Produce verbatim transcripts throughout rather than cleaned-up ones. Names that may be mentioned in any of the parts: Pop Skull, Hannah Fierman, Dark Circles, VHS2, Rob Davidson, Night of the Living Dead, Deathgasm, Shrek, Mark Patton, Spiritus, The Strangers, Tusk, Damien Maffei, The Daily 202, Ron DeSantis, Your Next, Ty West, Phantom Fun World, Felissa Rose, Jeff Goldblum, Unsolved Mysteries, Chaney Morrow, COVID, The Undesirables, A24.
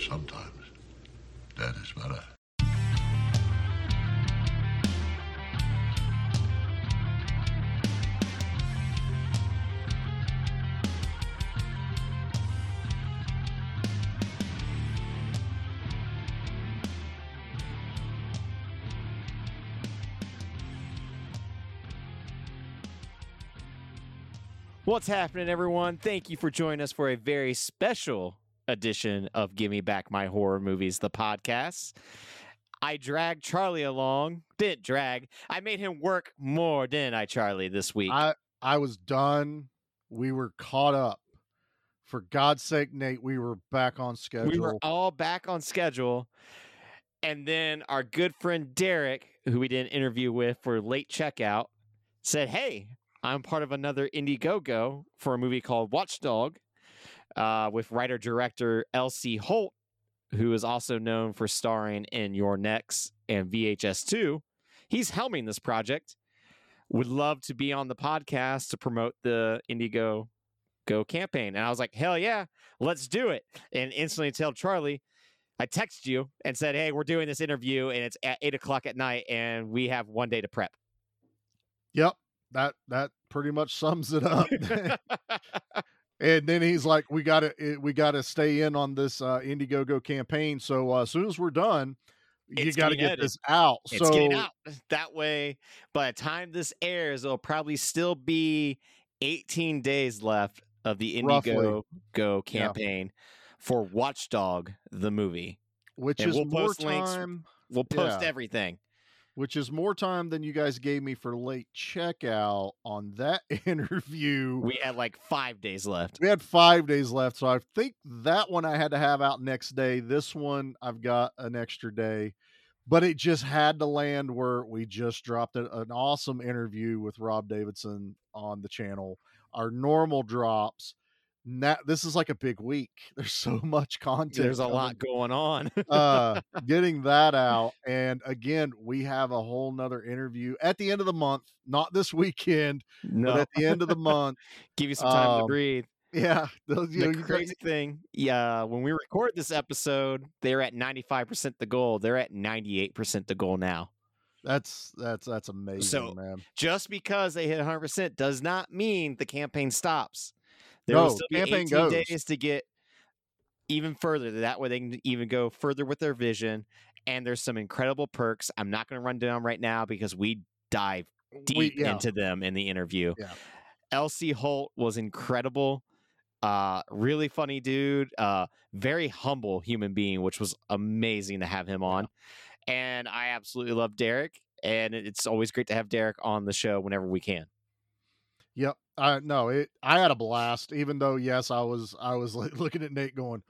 sometimes that is better. What's happening, everyone? Thank you for joining us for a very special edition of Gimme Back My Horror Movies, the podcast. I dragged Charlie along. Didn't drag. I made him work more, didn't I, Charlie, this week? I, I was done. We were caught up. For God's sake, Nate, we were back on schedule. We were all back on schedule. And then our good friend Derek, who we did an interview with for Late Checkout, said, hey, I'm part of another Indiegogo for a movie called Watchdog uh, with writer-director L C. Holt, who is also known for starring in Your Next and V H S two. He's helming this project. Would love to be on the podcast to promote the Indiegogo campaign. And I was like, hell yeah, let's do it. And instantly tell Charlie, I texted you and said, hey, we're doing this interview and it's at eight o'clock at night and we have one day to prep. Yep. That that pretty much sums it up. And then he's like, "We got to we got to stay in on this uh, Indiegogo campaign. So uh, as soon as we're done, you got to get edited. this out. It's so getting out that way. By the time this airs, it'll probably still be eighteen days left of the Indiegogo campaign yeah. for Watchdog the movie, which and is we'll more post time. Links. We'll post yeah. everything." Which is more time than you guys gave me for Late Checkout on that interview. We had like five days left. We had five days left. So I think that one I had to have out next day. This one, I've got an extra day. But it just had to land where we just dropped an awesome interview with Rob Davidson on the channel. Our normal drops. Now, this is like a big week. There's so much content. There's a lot going on. uh, getting that out. And again, we have a whole nother interview at the end of the month, not this weekend, no. but at the end of the month. Give you some time um, to breathe. Yeah. Those, you the know, crazy you, thing. Yeah. When we record this episode, they're at ninety-five percent the goal. They're at ninety-eight percent the goal now. That's that's that's amazing, so, man. Just because they hit one hundred percent does not mean the campaign stops. There no, will still be eighteen goes. days to get even further. That way they can even go further with their vision. And there's some incredible perks. I'm not going to run down right now because we dive deep we, yeah. into them in the interview. Yeah. L C. Holt was incredible. Uh, really funny dude. Uh, very humble human being, which was amazing to have him on. And I absolutely love Derek. And it's always great to have Derek on the show whenever we can. Yep. Uh, no, it, I had a blast, even though, yes, I was, I was looking at Nate going,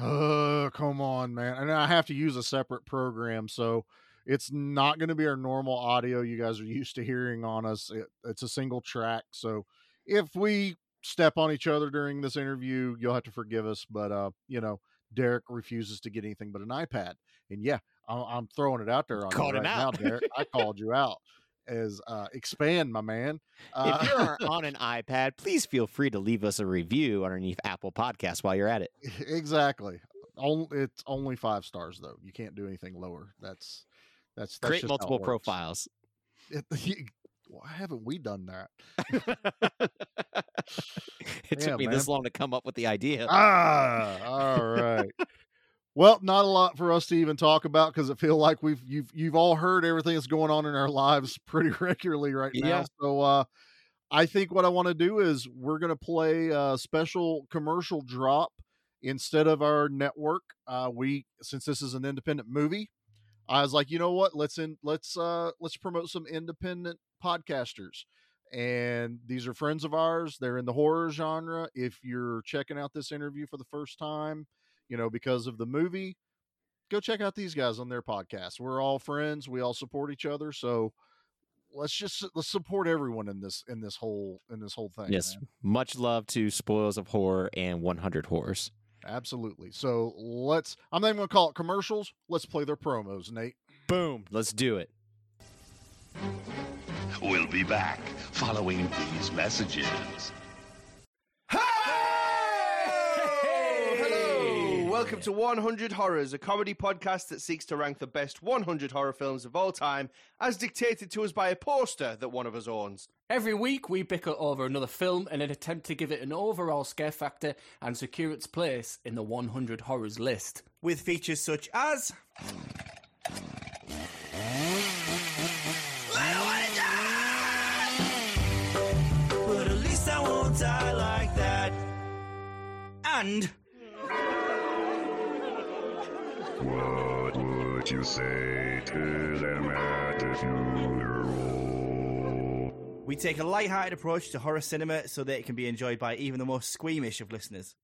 oh, come on, man. And I have to use a separate program. So it's not going to be our normal audio you guys are used to hearing on us. It, it's a single track. So if we step on each other during this interview, you'll have to forgive us. But, uh, you know, Derek refuses to get anything but an iPad. And yeah, I'm, I'm throwing it out there on you right now, Derek. I called you out. As uh expand my man uh, if you're on an iPad, please feel free to leave us a review underneath Apple Podcasts while you're at it. Exactly. It's only five stars though, you can't do anything lower. That's that's, that's create multiple profiles. It, you, why haven't we done that? it yeah, took me man. this long to come up with the idea. Ah all right. Well, not a lot for us to even talk about because I feel like we've you've you've all heard everything that's going on in our lives pretty regularly right now. Yeah. So uh, I think what I want to do is we're going to play a special commercial drop instead of our network. Uh, we since this is an independent movie, I was like, you know what? Let's in let's uh, let's promote some independent podcasters. And these are friends of ours. They're in the horror genre. If you're checking out this interview for the first time, you know, because of the movie, go check out these guys on their podcast. We're all friends. We all support each other. So let's just let's support everyone in this in this whole in this whole thing. Yes. Man. Much love to Spoils of Horror and one hundred Horrors. Absolutely. So let's I'm not even going to call it commercials. Let's play their promos, Nate. Boom. Let's do it. We'll be back following these messages. Welcome to one hundred Horrors, a comedy podcast that seeks to rank the best one hundred horror films of all time, as dictated to us by a poster that one of us owns. Every week, we bicker over another film in an attempt to give it an overall scare factor and secure its place in the one hundred Horrors list. With features such as... But at least I won't die like that. And... What would you say to them at the funeral? We take a light-hearted approach to horror cinema so that it can be enjoyed by even the most squeamish of listeners.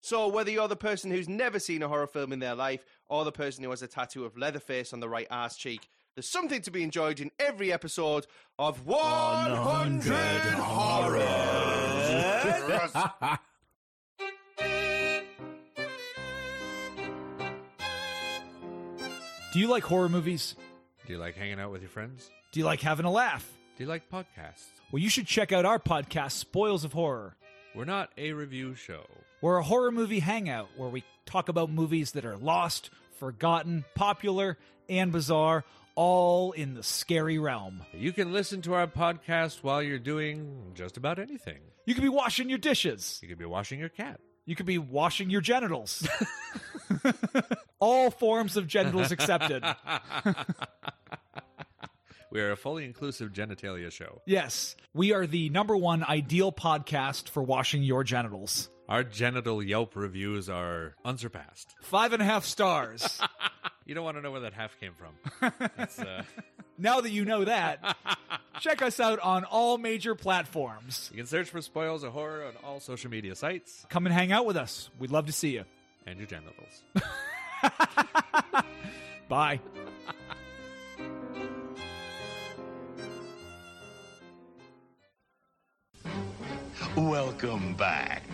So whether you're the person who's never seen a horror film in their life or the person who has a tattoo of Leatherface on the right arse cheek, there's something to be enjoyed in every episode of one hundred Horrors! Do you like horror movies? Do you like hanging out with your friends? Do you like having a laugh? Do you like podcasts? Well, you should check out our podcast, Spoils of Horror. We're not a review show. We're a horror movie hangout where we talk about movies that are lost, forgotten, popular, and bizarre, all in the scary realm. You can listen to our podcast while you're doing just about anything. You could be washing your dishes. You could be washing your cat. You could be washing your genitals. All forms of genitals accepted. We are a fully inclusive genitalia show. Yes. We are the number one ideal podcast for washing your genitals. Our genital Yelp reviews are unsurpassed. Five and a half stars. You don't want to know where that half came from. That's, uh... Now that you know that, check us out on all major platforms. You can search for Spoils of Horror on all social media sites. Come and hang out with us. We'd love to see you. And your genitals. Bye. Welcome back.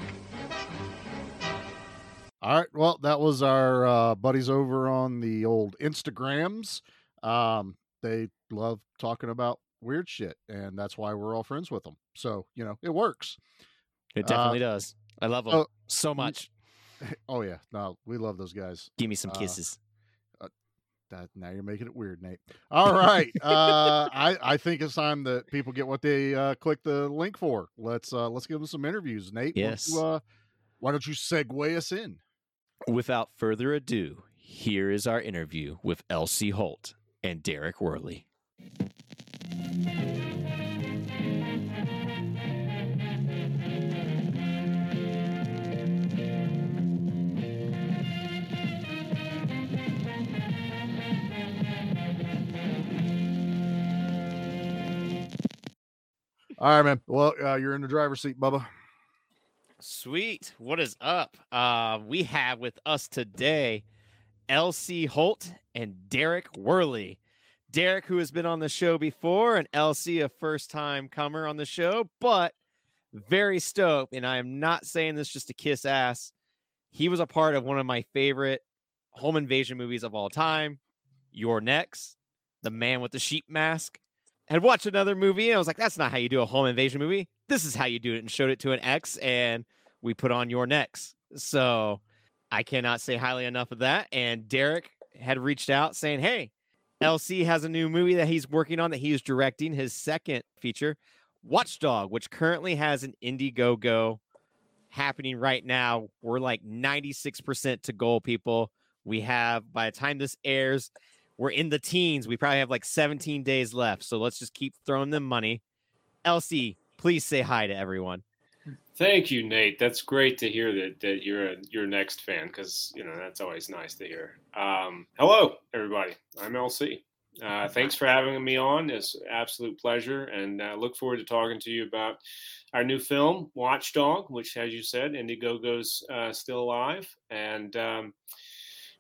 All right. Well, that was our uh, buddies over on the old Instagrams. Um, they love talking about weird shit, and that's why we're all friends with them. So, you know, it works. It definitely uh, does. I love them oh, so much. Oh, yeah. No, we love those guys. Give me some kisses. Uh, uh, that, now you're making it weird, Nate. All right. uh, I, I think it's time that people get what they uh, click the link for. Let's uh, let's give them some interviews, Nate. Yes. Why don't you, uh, why don't you segue us in? Without further ado, here is our interview with L C. Holt and Derek Worley. All right, man. Well, uh, you're in the driver's seat, Bubba. Sweet. What is up? Uh, we have with us today L C. Holt and Derek Worley. Derek, who has been on the show before, and L C, a first-time comer on the show, but very stoked, and I am not saying this just to kiss ass. He was a part of one of my favorite home invasion movies of all time, Your Next, The Man with the Sheep Mask. I had watched another movie, and I was like, that's not how you do a home invasion movie. This is how you do it, and showed it to an X, and we put on Your Next. So I cannot say highly enough of that. And Derek had reached out saying, hey, L C has a new movie that he's working on that he is directing, his second feature, Watchdog, which currently has an Indiegogo happening right now. We're like ninety-six percent to goal, people. We have, by the time this airs, we're in the teens. We probably have like seventeen days left. So let's just keep throwing them money. L C, please say hi to everyone. Thank you, Nate. That's great to hear that that you're a Your Next fan, because, you know, that's always nice to hear. Um, hello, everybody. I'm L C. Uh, thanks for having me on. It's an absolute pleasure. And I look forward to talking to you about our new film, Watchdog, which, as you said, Indiegogo's uh, still alive. And... Um,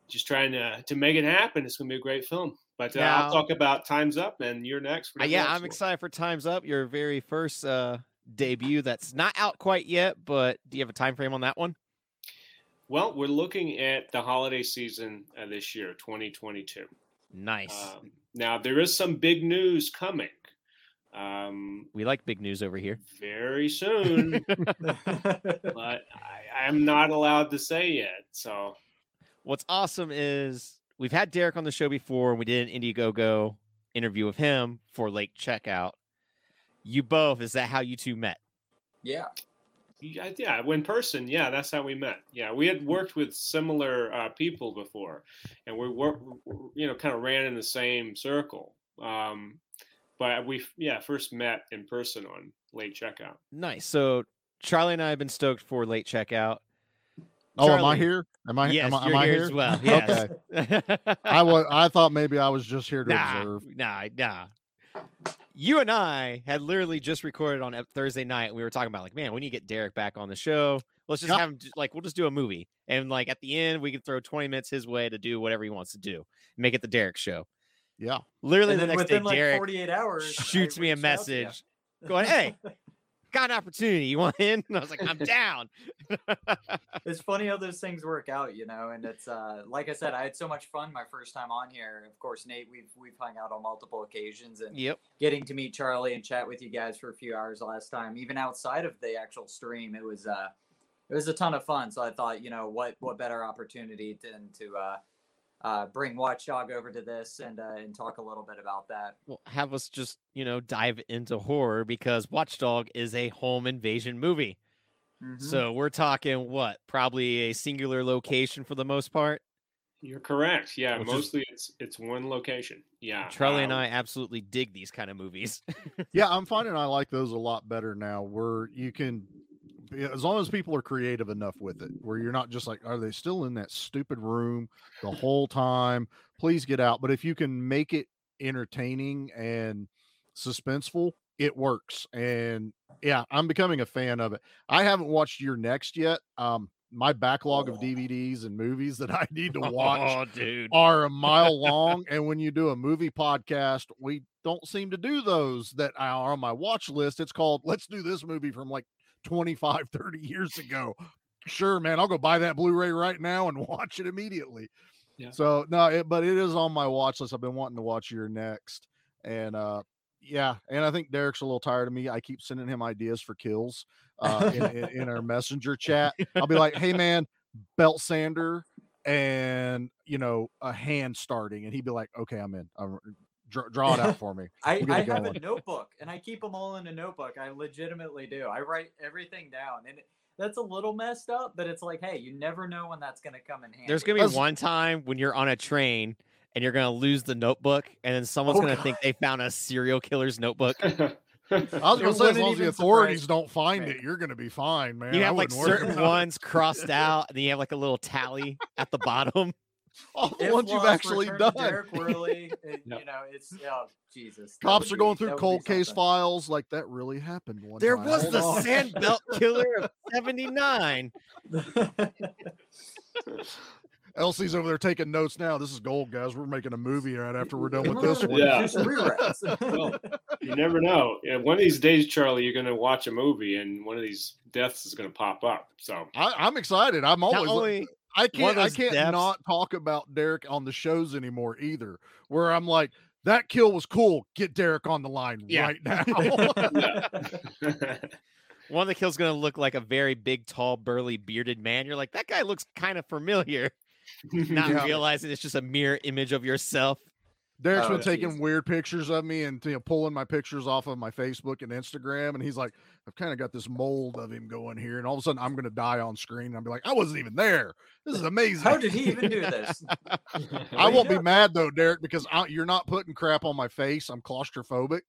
Just trying to, to make it happen. It's going to be a great film. But uh, now, I'll talk about Time's Up and You're Next. For yeah, I'm one. excited for Time's Up, your very first uh, debut that's not out quite yet, but do you have a time frame on that one? Well, we're looking at the holiday season uh, this year, twenty twenty-two. Nice. Um, now, there is some big news coming. Um, we like big news over here. Very soon. But I, I'm not allowed to say yet, so... what's awesome is we've had Derek on the show before, and we did an Indiegogo interview with him for Late Checkout. You both, is that how you two met? Yeah. Yeah, in person. Yeah, that's how we met. Yeah, we had worked with similar uh, people before, and we were, you know, kind of ran in the same circle. Um, but we, yeah, first met in person on Late Checkout. Nice. So Charlie and I have been stoked for Late Checkout. Oh, Charlie, am I here? Am I? Yes, am I, am you're I here, here as well. Yes. Okay. I was. I thought maybe I was just here to nah, observe. Nah, nah. You and I had literally just recorded on a Thursday night. We were talking about, like, man, we need to get Derek back on the show. Let's just yep. have him, like, we'll just do a movie. And, like, at the end, we can throw twenty minutes his way to do whatever he wants to do. Make it the Derek show. Yeah. Literally and the next day, like, Derek forty-eight hours, shoots I me a message going, hey, got an opportunity. You want in? And I was like, I'm down. It's funny how those things work out, you know, and it's, uh, like I said, I had so much fun my first time on here. Of course, Nate, we've, we've hung out on multiple occasions, and yep. getting to meet Charlie and chat with you guys for a few hours last time, even outside of the actual stream, it was, uh, it was a ton of fun. So I thought, you know, what, what better opportunity than to, uh, Uh, bring Watchdog over to this and uh, and talk a little bit about that. Well, have us just, you know, dive into horror, because Watchdog is a home invasion movie. Mm-hmm. So we're talking what? Probably a singular location for the most part. You're correct. Yeah, Which mostly is... it's it's one location. Yeah. Charlie um... and I absolutely dig these kind of movies. Yeah, I'm finding I like those a lot better now, where you can, as long as people are creative enough with it, where you're not just like, are they still in that stupid room the whole time? Please get out. But if you can make it entertaining and suspenseful, it works. And yeah, I'm becoming a fan of it. I haven't watched Your Next yet. Um, my backlog oh. of D V Ds and movies that I need to watch oh, are a mile long. And when you do a movie podcast, we don't seem to do those that are on my watch list. It's called, let's do this movie from like twenty-five, thirty years ago. Sure, man, I'll go buy that Blu-ray right now and watch it immediately. Yeah. So no, it, but it is on my watch list. I've been wanting to watch Your Next, and uh, yeah, and I think Derek's a little tired of me. I keep sending him ideas for kills uh, in, in, in our messenger chat. I'll be like, hey man, belt sander and, you know, a hand starting, and he'd be like, okay, I'm in. I'm, Draw, draw it out for me. I, I have a notebook, and I keep them all in a notebook. I legitimately do. I write everything down, and it, that's a little messed up, but it's like, hey, you never know when that's going to come in handy. There's going to be one time when you're on a train and you're going to lose the notebook, and then someone's oh, going to think they found a serial killer's notebook. I was going to say, as long as the authorities surprised. don't find man. it, you're going to be fine, man. You have, I like, certain ones crossed out, and then you have, like, a little tally at the bottom. All the if ones you've actually done. Derek Worley, it, no. You know, it's oh, Jesus. Cops are going be, through cold case files like that really happened one there time. There was Hold the on. Sandbelt killer of seventy-nine. Elsie's over there taking notes now. This is gold, guys. We're making a movie right after we're done with this one. Yeah. Well, you never know. Yeah, one of these days, Charlie, you're going to watch a movie, and one of these deaths is going to pop up. So I, I'm excited. I'm always. Only, like, I can't I can't deaths. not talk about Derek on the shows anymore either, where I'm like, that kill was cool. Get Derek on the line yeah. right now. One of the kills going to look like a very big, tall, burly, bearded man. You're like, that guy looks kind of familiar. Not yeah. realizing it's just a mirror image of yourself. Derek's oh, been taking geez. weird pictures of me and, you know, pulling my pictures off of my Facebook and Instagram. And he's like, I've kind of got this mold of him going here. And all of a sudden, I'm going to die on screen. And I'll be like, I wasn't even there. This is amazing. How did he even do this? I won't be mad, though, Derek, because I, you're not putting crap on my face. I'm claustrophobic.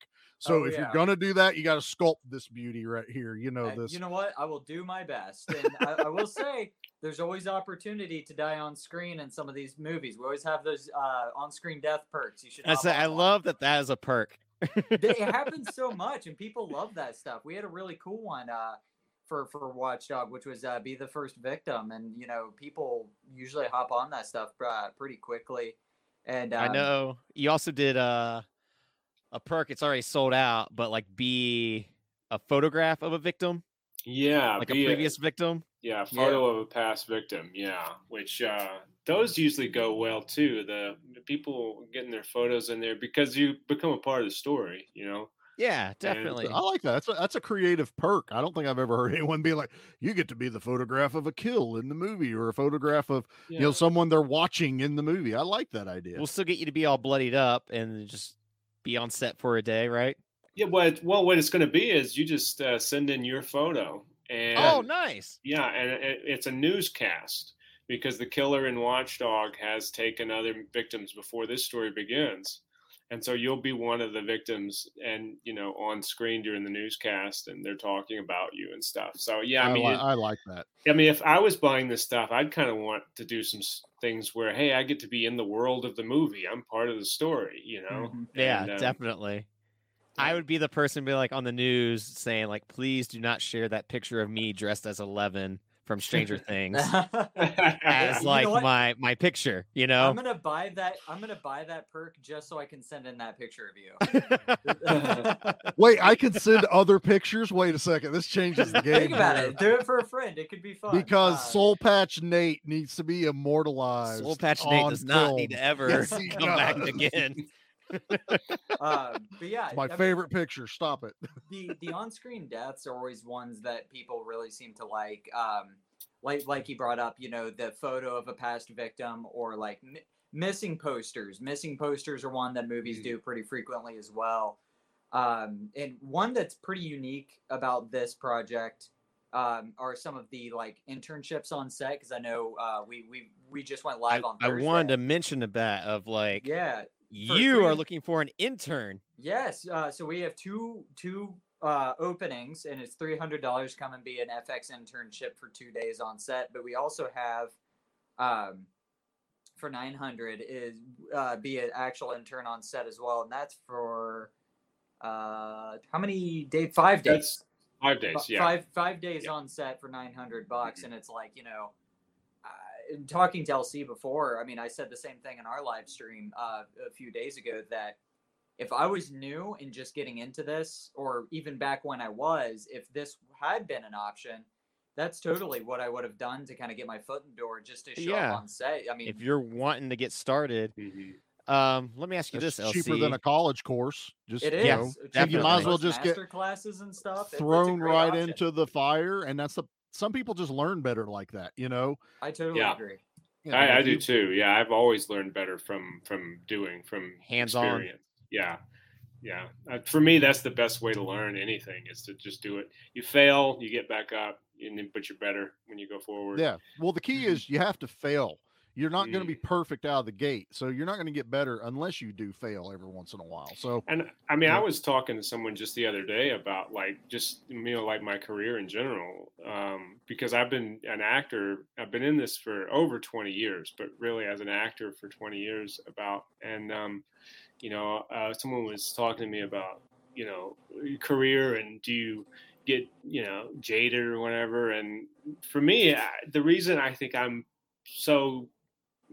So oh, if yeah. you're going to do that, you got to sculpt this beauty right here. You know and this. You know what? I will do my best. And I, I will say, there's always opportunity to die on screen in some of these movies. We always have those uh, on-screen death perks. You should. I, say, I love that that is a perk. It happens so much, and people love that stuff. We had a really cool one uh, for, for Watchdog, which was uh, be the first victim. And, you know, people usually hop on that stuff uh, pretty quickly. And um, I know. You also did uh, a perk. It's already sold out, but, like, be a photograph of a victim. Yeah. Like a previous a- victim. Yeah, photo yeah. of a past victim, yeah, which uh, those usually go well, too. The, the people getting their photos in there, because you become a part of the story, you know? Yeah, definitely. And I like that. That's a, that's a creative perk. I don't think I've ever heard anyone be like, you get to be the photograph of a kill in the movie or a photograph of, yeah. you know, someone they're watching in the movie. I like that idea. We'll still get you to be all bloodied up and just be on set for a day, right? Yeah, but, well, what it's going to be is you just uh, send in your photo. And, oh, nice. Yeah, and it, it's a newscast because the killer in Watchdog has taken other victims before this story begins. And so you'll be one of the victims and, you know, on screen during the newscast and they're talking about you and stuff. So, yeah, I mean, I, li- it, I like that. I mean, if I was buying this stuff, I'd kind of want to do some things where, hey, I get to be in the world of the movie. I'm part of the story, you know? Mm-hmm. Yeah, and, um, definitely. Yeah. I would be the person be like on the news saying like, please do not share that picture of me dressed as Eleven from Stranger Things as like you know my my picture, you know. I'm gonna buy that. I'm gonna buy that perk just so I can send in that picture of you. Wait, I can send other pictures. Wait a second, this changes the game. Think about here. It. Do it for a friend. It could be fun. Because uh, Soul Patch Nate needs to be immortalized. Soul Patch Nate does not film. Need to ever yes, come does. Back again. uh, but yeah, it's my I favorite mean, picture. Stop it. the the on-screen deaths are always ones that people really seem to like. Um, like like he brought up, you know, the photo of a past victim or like m- missing posters. Missing posters are one that movies do pretty frequently as well. Um, and one that's pretty unique about this project um, are some of the like internships on set because I know uh, we we we just went live I, on Thursday. I wanted to mention that of like yeah. You are looking for an intern. Yes. Uh, so we have two two uh, openings, and it's three hundred dollars. Come and be an F X internship for two days on set. But we also have, um, for nine hundred dollars, is uh, be an actual intern on set as well. And that's for uh, how many days? Five days. That's five days, yeah. Five, five days yeah. on set for nine hundred dollars bucks, mm-hmm. and it's like, you know, talking to L C before, I mean, I said the same thing in our live stream uh, a few days ago that if I was new and just getting into this, or even back when I was, if this had been an option, that's totally what I would have done to kind of get my foot in the door just to show yeah. up on set. I mean, if you're wanting to get started, mm-hmm. um, let me ask you that's this, L C. Cheaper than a college course. Just, it is. You know, so you might as well just get classes and stuff thrown right option. Into the fire, and that's the some people just learn better like that, you know? I totally yeah. agree. You know, I, I do you, too. Yeah. I've always learned better from, from doing, from hands-on. Yeah. Yeah. Uh, for me, that's the best way to learn anything is to just do it. You fail, you get back up, and then, but you're better when you go forward. Yeah. Well, the key mm-hmm. is you have to fail. You're not mm-hmm. going to be perfect out of the gate. So you're not going to get better unless you do fail every once in a while. So, and I mean, yeah. I was talking to someone just the other day about like, just, you know, like my career in general, um, because I've been an actor, I've been in this for over twenty years, but really as an actor for twenty years about, and, um, you know, uh, someone was talking to me about, you know, career and do you get, you know, jaded or whatever. And for me, I, the reason I think I'm so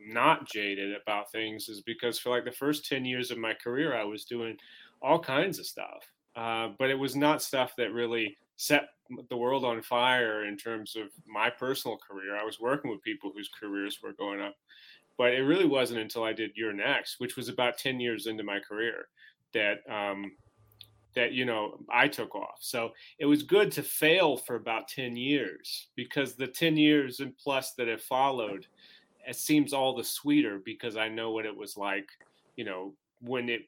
not jaded about things is because for like the first ten years of my career, I was doing all kinds of stuff. Uh, but it was not stuff that really set the world on fire in terms of my personal career. I was working with people whose careers were going up, but it really wasn't until I did Your Next, which was about ten years into my career that, um, that, you know, I took off. So it was good to fail for about ten years because the ten years and plus that have followed, it seems all the sweeter because I know what it was like, you know, when it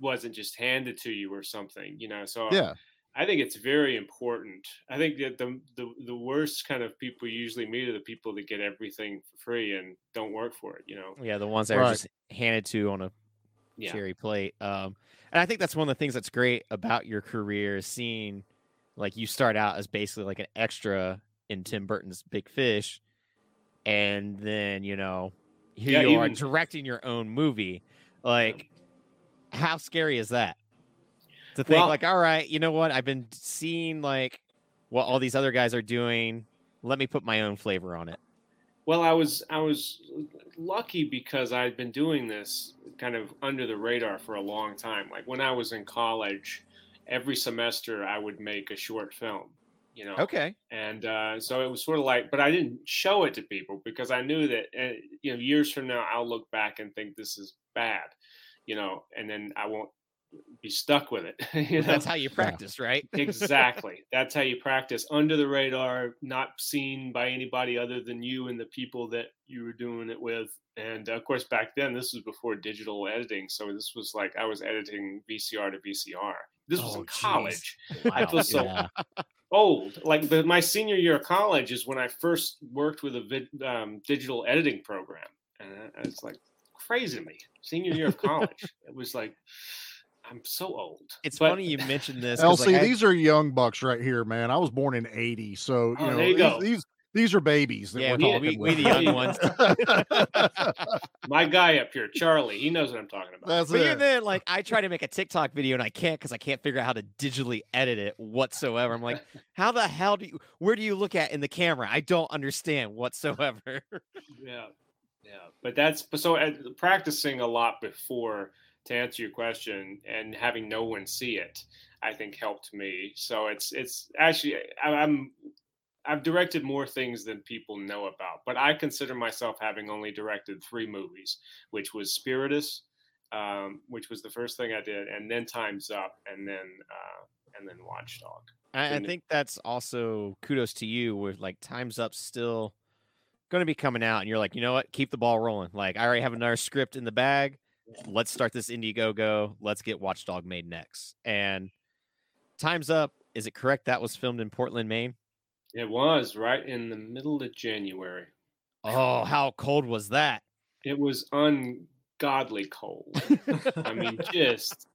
wasn't just handed to you or something, you know? So yeah. I think it's very important. I think that the, the, the worst kind of people you usually meet are the people that get everything for free and don't work for it, you know? Yeah. The ones that right. are just handed to on a yeah. cherry plate. Um, and I think that's one of the things that's great about your career is seeing like you start out as basically like an extra in Tim Burton's Big Fish. And then, you know, here yeah, you even, are directing your own movie. Like, yeah. how scary is that? To think well, like, all right, you know what? I've been seeing like what all these other guys are doing. Let me put my own flavor on it. Well, I was I was lucky because I'd been doing this kind of under the radar for a long time. Like when I was in college, every semester I would make a short film. You know, okay, and uh, so it was sort of like, but I didn't show it to people because I knew that, uh, you know, years from now I'll look back and think this is bad, you know, and then I won't be stuck with it. You know? That's how you practice, yeah. Right? Exactly. That's how you practice. Under the radar, not seen by anybody other than you and the people that you were doing it with. And of course, back then, this was before digital editing. So this was like, I was editing V C R to V C R. This was oh, in college. Wow. I feel so yeah. old. Like the, my senior year of college is when I first worked with a vid, um, digital editing program. And it's like crazy to me. Senior year of college. It was like, I'm so old. It's but, funny you mentioned this. L C, like, these I, are young bucks right here, man. I was born in eighty. So you oh, know, there you go. These, these are babies. That yeah, we're talking we, we the young ones. My guy up here, Charlie, he knows what I'm talking about. That's but even then, like, I try to make a TikTok video and I can't because I can't figure out how to digitally edit it whatsoever. I'm like, how the hell do you, where do you look at in the camera? I don't understand whatsoever. Yeah. Yeah. But that's, so uh, practicing a lot before, to answer your question, and having no one see it, I think helped me. So it's, it's actually, I, I'm, I've directed more things than people know about, but I consider myself having only directed three movies, which was Spiritus, um, which was the first thing I did, and then Time's Up, and then uh, and then Watchdog. I, I think that's also kudos to you with like Time's Up still going to be coming out, and you're like, you know what, keep the ball rolling. Like, I already have another script in the bag. Let's start this Indiegogo. Let's get Watchdog made next. And Time's Up, is it correct? That was filmed in Portland, Maine. It was right in the middle of January. Oh, how cold was that? It was ungodly cold. I mean, just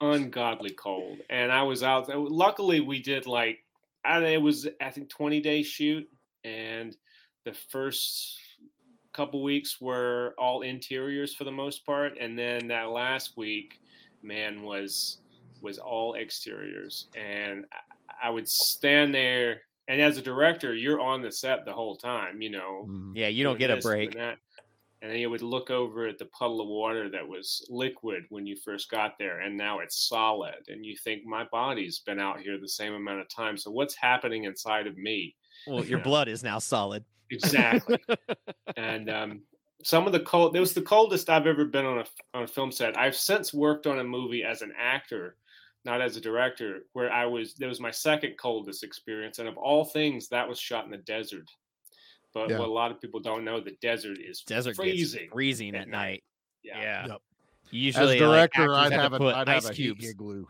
ungodly cold. And I was out. Luckily, we did like, I, it was, I think, twenty-day shoot. And the first couple weeks were all interiors for the most part. And then that last week, man, was was all exteriors. And I, I would stand there. And as a director, you're on the set the whole time, you know. Yeah, you don't get a break. And, and then you would look over at the puddle of water that was liquid when you first got there, and now it's solid. And you think, my body's been out here the same amount of time, so what's happening inside of me? Well, your blood is now solid. Exactly. And um, some of the cold, it was the coldest I've ever been on a on a film set. I've since worked on a movie as an actor, not as a director, where I was, that was my second coldest experience. And of all things, that was shot in the desert. But yeah. What a lot of people don't know, the desert is desert freezing. Freezing at, at night. night. Yeah. yeah. Yep. Usually, as director, like, I'd have, have a, I'd have a heat igloo.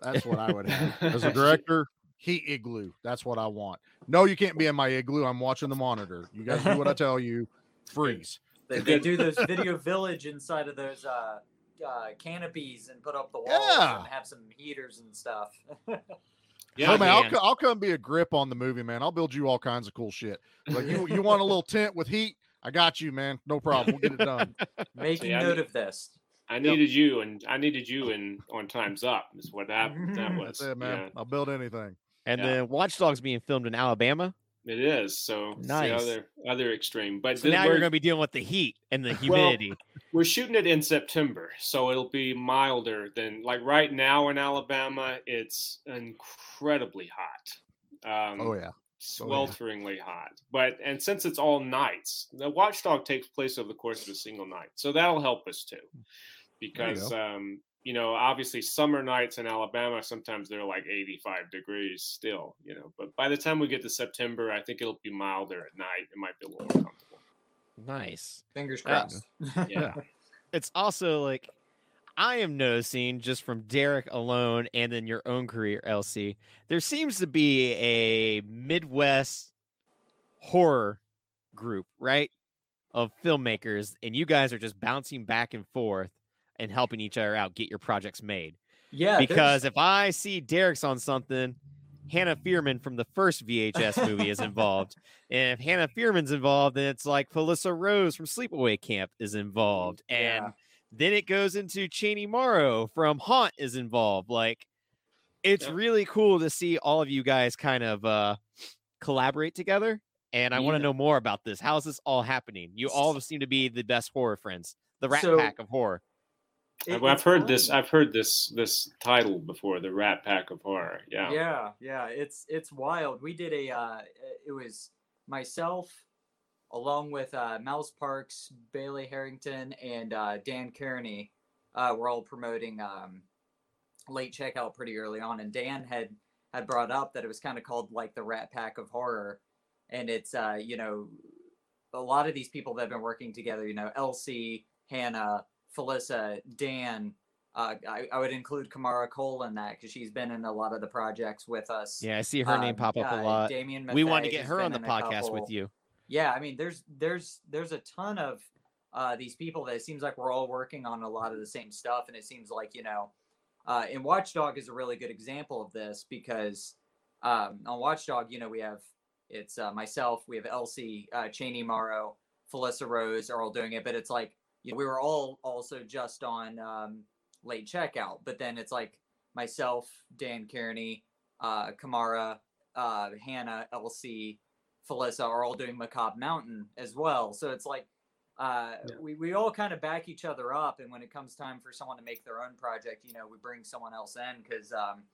That's what I would have. As a director, heat igloo. That's what I want. No, you can't be in my igloo. I'm watching the monitor. You guys do what I tell you. Freeze. They, they do this video village inside of those uh Uh, canopies and put up the walls yeah. and have some heaters and stuff. yeah, oh, man, I'll, I'll come be a grip on the movie, man. I'll build you all kinds of cool shit. Like you, you want a little tent with heat? I got you, man. No problem. We'll get it done. Making See, note I, of this. I needed yep. you, and I needed you, and on Time's Up is what that that was. That's it, man. Yeah. I'll build anything. And yeah. then Watch Dogs being filmed in Alabama. It is, so nice. It's the other other extreme. But so now you're going to be dealing with the heat and the humidity. Well, we're shooting it in September, so it'll be milder than, like right now in Alabama, it's incredibly hot. Um, oh, yeah. Oh, swelteringly yeah. hot. But and since it's all nights, the Watchdog takes place over the course of a single night, so that'll help us too. Because, you, um, you know, obviously summer nights in Alabama, sometimes they're like eighty-five degrees still, you know. But by the time we get to September, I think it'll be milder at night. It might be a little more comfortable. Nice. Fingers crossed. Uh, yeah. It's also like I am noticing just from Derek alone and then your own career, L C, there seems to be a Midwest horror group, right? Of filmmakers, and you guys are just bouncing back and forth and helping each other out, get your projects made. Yeah. Because there's... if I see Derek's on something, Hannah Fierman from the first V H S movie is involved. And if Hannah Fierman's involved, then it's like Felissa Rose from Sleepaway Camp is involved. And yeah. then it goes into Chaney Morrow from Haunt is involved. Like, it's yeah. really cool to see all of you guys kind of uh, collaborate together. And I yeah. want to know more about this. How's this all happening? You all seem to be the best horror friends, the Rat so, Pack of horror. It, I've heard fun. this. I've heard this this title before. The Rat Pack of horror. Yeah. Yeah. Yeah. It's it's wild. We did a. Uh, it was myself, along with uh, Mouse Parks, Bailey Harrington, and uh, Dan Kearney. Uh, we're all promoting um, Late Checkout pretty early on, and Dan had had brought up that it was kind of called like the Rat Pack of horror, and it's uh you know, a lot of these people that have been working together, you know, L C, Hannah, Felissa, Dan, uh I, I would include Kamara Cole in that because she's been in a lot of the projects with us. Yeah, I see her um, name pop up uh, a lot. Damien Maffei, we want to get her on the podcast with you. Yeah, I mean, there's there's there's a ton of uh these people that it seems like we're all working on a lot of the same stuff, and it seems like, you know, Uh, and Watchdog is a really good example of this because um, on Watchdog, you know, we have, it's uh, myself, we have L C, uh, Chaney Morrow, Felissa Rose are all doing it. But it's like, you know, we were all also just on um, Late Checkout. But then it's like myself, Dan Kearney, uh, Kamara, uh, Hannah, L C, Felissa are all doing Macabre Mountain as well. So it's like, Uh, yeah. we, we all kind of back each other up. And when it comes time for someone to make their own project, you know, we bring someone else in. Cause, um,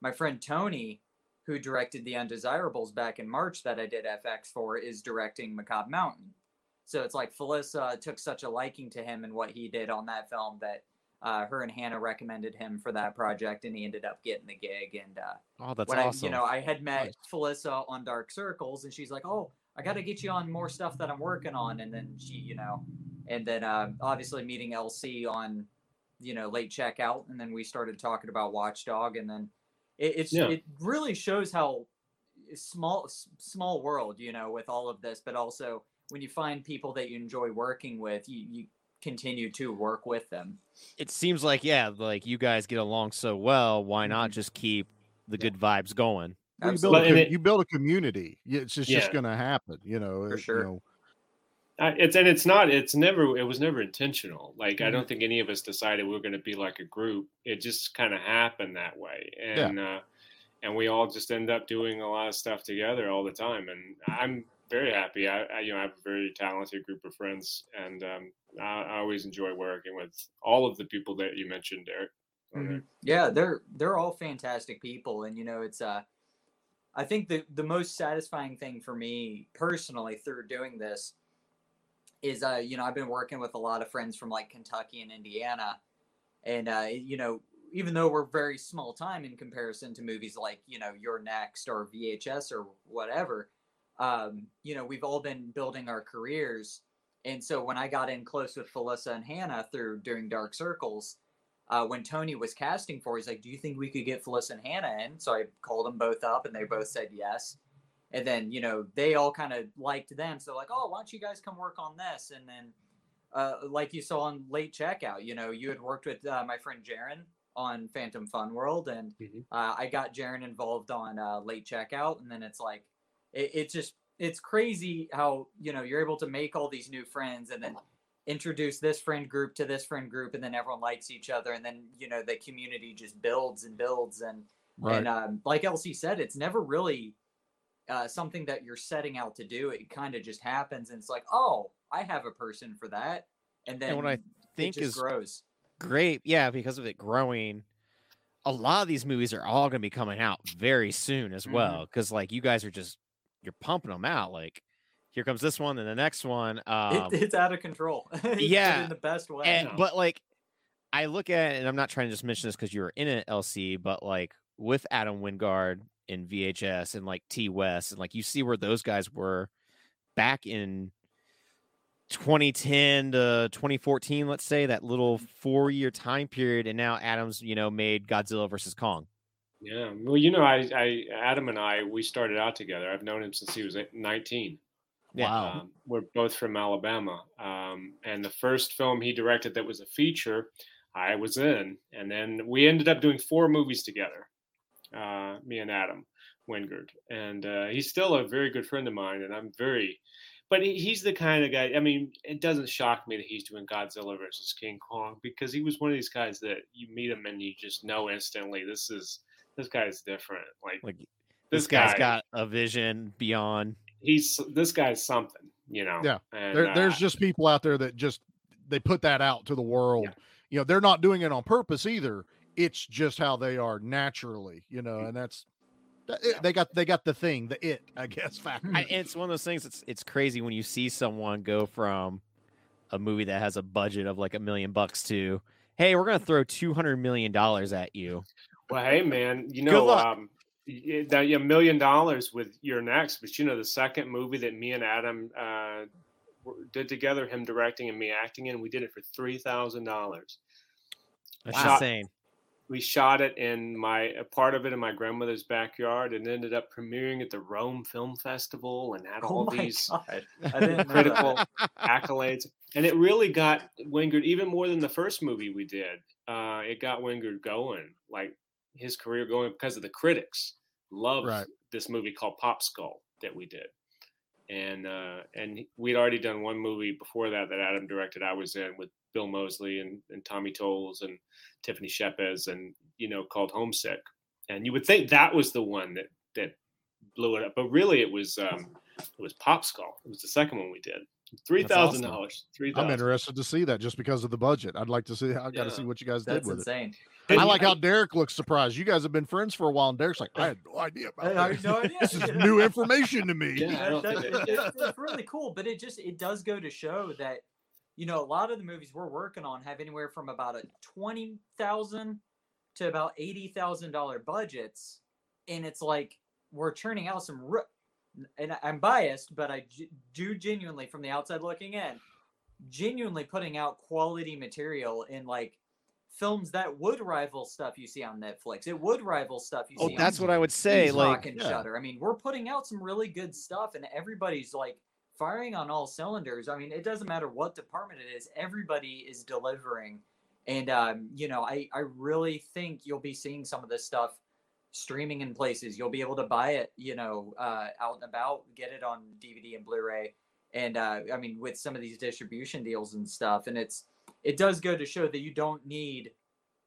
my friend Tony, who directed The Undesirables back in March that I did F X for, is directing Macabre Mountain. So it's like Felissa took such a liking to him and what he did on that film that, uh, her and Hannah recommended him for that project, and he ended up getting the gig. And, uh, oh, that's when awesome. I, you know, I had met nice. Felissa on Dark Circles, and she's like, "Oh, I got to get you on more stuff that I'm working on." And then she, you know, and then uh, obviously meeting L C on, you know, Late Checkout. And then we started talking about Watchdog. And then it, it's, yeah. it really shows how small, small world, you know, with all of this. But also when you find people that you enjoy working with, you, you continue to work with them. It seems like, yeah, like you guys get along so well. Why not just keep the good vibes going? You build, a, it, you build a community. It's just, yeah. just going to happen, you know. For it, sure. You know. Uh, it's and it's not. It's never. It was never intentional. Like, mm-hmm. I don't think any of us decided we were going to be like a group. It just kind of happened that way, and yeah. uh, and we all just end up doing a lot of stuff together all the time. And I'm very happy. I, I you know I have a very talented group of friends, and um, I, I always enjoy working with all of the people that you mentioned, Derek. Mm-hmm. Right. Yeah, they're they're all fantastic people, and you know, it's uh. I think the, the most satisfying thing for me personally through doing this is, uh, you know, I've been working with a lot of friends from like Kentucky and Indiana. And, uh, you know, even though we're very small time in comparison to movies like, you know, Your Next or V H S or whatever, um, you know, we've all been building our careers. And so when I got in close with Felissa and Hannah through doing Dark Circles, Uh, when Tony was casting for, he's like, "Do you think we could get Felissa and Hannah in?" So I called them both up, and they both said yes. And then, you know, they all kind of liked them. So like, "Oh, why don't you guys come work on this?" And then, uh, like you saw on Late Checkout, you know, you had worked with uh, my friend Jaron on Phantom Fun World, and mm-hmm. uh, I got Jaron involved on uh, Late Checkout. And then it's like, it, it just, it's crazy how, you know, you're able to make all these new friends, and then introduce this friend group to this friend group, and then everyone likes each other, and then, you know, the community just builds and builds. And right. and um, like L C said, it's never really uh, something that you're setting out to do. It kind of just happens, and it's like, "Oh, I have a person for that," and then and what I think it just is grows. Great, yeah, because of it growing. A lot of these movies are all going to be coming out very soon as mm-hmm. well, because like you guys are just you're pumping them out like. Here comes this one and the next one. Um, it, it's out of control. Yeah. In the best way. And, but like, I look at it, and I'm not trying to just mention this because you were in it, L C, but like with Adam Wingard in V H S and like T West, and like you see where those guys were back in twenty ten to twenty fourteen, let's say, that little four year time period. And now Adam's, you know, made Godzilla versus Kong. Yeah. Well, you know, I, I, Adam and I, we started out together. I've known him since he was nineteen. Wow. Um, we're both from Alabama. Um, and the first film he directed that was a feature, I was in. And then we ended up doing four movies together, uh, me and Adam Wingard. And uh, he's still a very good friend of mine. And I'm very, but he, he's the kind of guy, I mean, it doesn't shock me that he's doing Godzilla versus King Kong, because he was one of these guys that you meet him and you just know instantly, this is, this guy's different. Like, like this, this guy's guy, got a vision beyond. He's this guy's something, you know. Yeah, and, there, there's uh, just people out there that just they put that out to the world. Yeah. You know, they're not doing it on purpose either. It's just how they are naturally, you know. And that's yeah. they got they got the thing, the it, I guess. Factor. I, it's one of those things. It's it's crazy when you see someone go from a movie that has a budget of like a million bucks to hey, we're going to throw two hundred million dollars at you. Well, hey, man, you know, um, that a million dollars with Your Next, but you know, the second movie that me and Adam uh, did together, him directing and me acting in, we did it for three thousand dollars. That's wow. insane. We shot it in my a part of it in my grandmother's backyard and ended up premiering at the Rome Film Festival and had all oh these critical accolades. And it really got Wingard, even more than the first movie we did. Uh, it got Wingard going, like his career going, because of the critics. Loved right. this movie called Pop Skull that we did. And uh, and we'd already done one movie before that that Adam directed. I was in with Bill Mosley and, and Tommy Tolles and Tiffany Shepez, and, you know, called Homesick. And you would think that was the one that, that blew it up, but really it was, um, it was Pop Skull. It was the second one we did. three thousand dollars. Awesome. three thousand dollars. I'm interested to see that just because of the budget. I'd like to see, I've yeah. got to see what you guys That's did with insane. It. And I like I, how Derek looks surprised. You guys have been friends for a while, and Derek's like, I had no idea about I this. Had no idea. This is new information to me. Yeah, that, that, it's, it's really cool, but it just, it does go to show that, you know, a lot of the movies we're working on have anywhere from about a twenty thousand dollars to about eighty thousand dollars budgets. And it's like, we're churning out some, and I'm biased, but I do genuinely, from the outside looking in, genuinely putting out quality material in like films that would rival stuff you see on Netflix. It would rival stuff you oh, see. Oh, that's on what I would say. Like, and yeah. Shudder. I mean, we're putting out some really good stuff, and everybody's like, firing on all cylinders. I mean, it doesn't matter what department it is. Everybody is delivering. And, um, you know, I, I really think you'll be seeing some of this stuff streaming in places. You'll be able to buy it, you know, uh, out and about, get it on D V D and Blu-ray. And, uh, I mean, with some of these distribution deals and stuff. And it's it does go to show that you don't need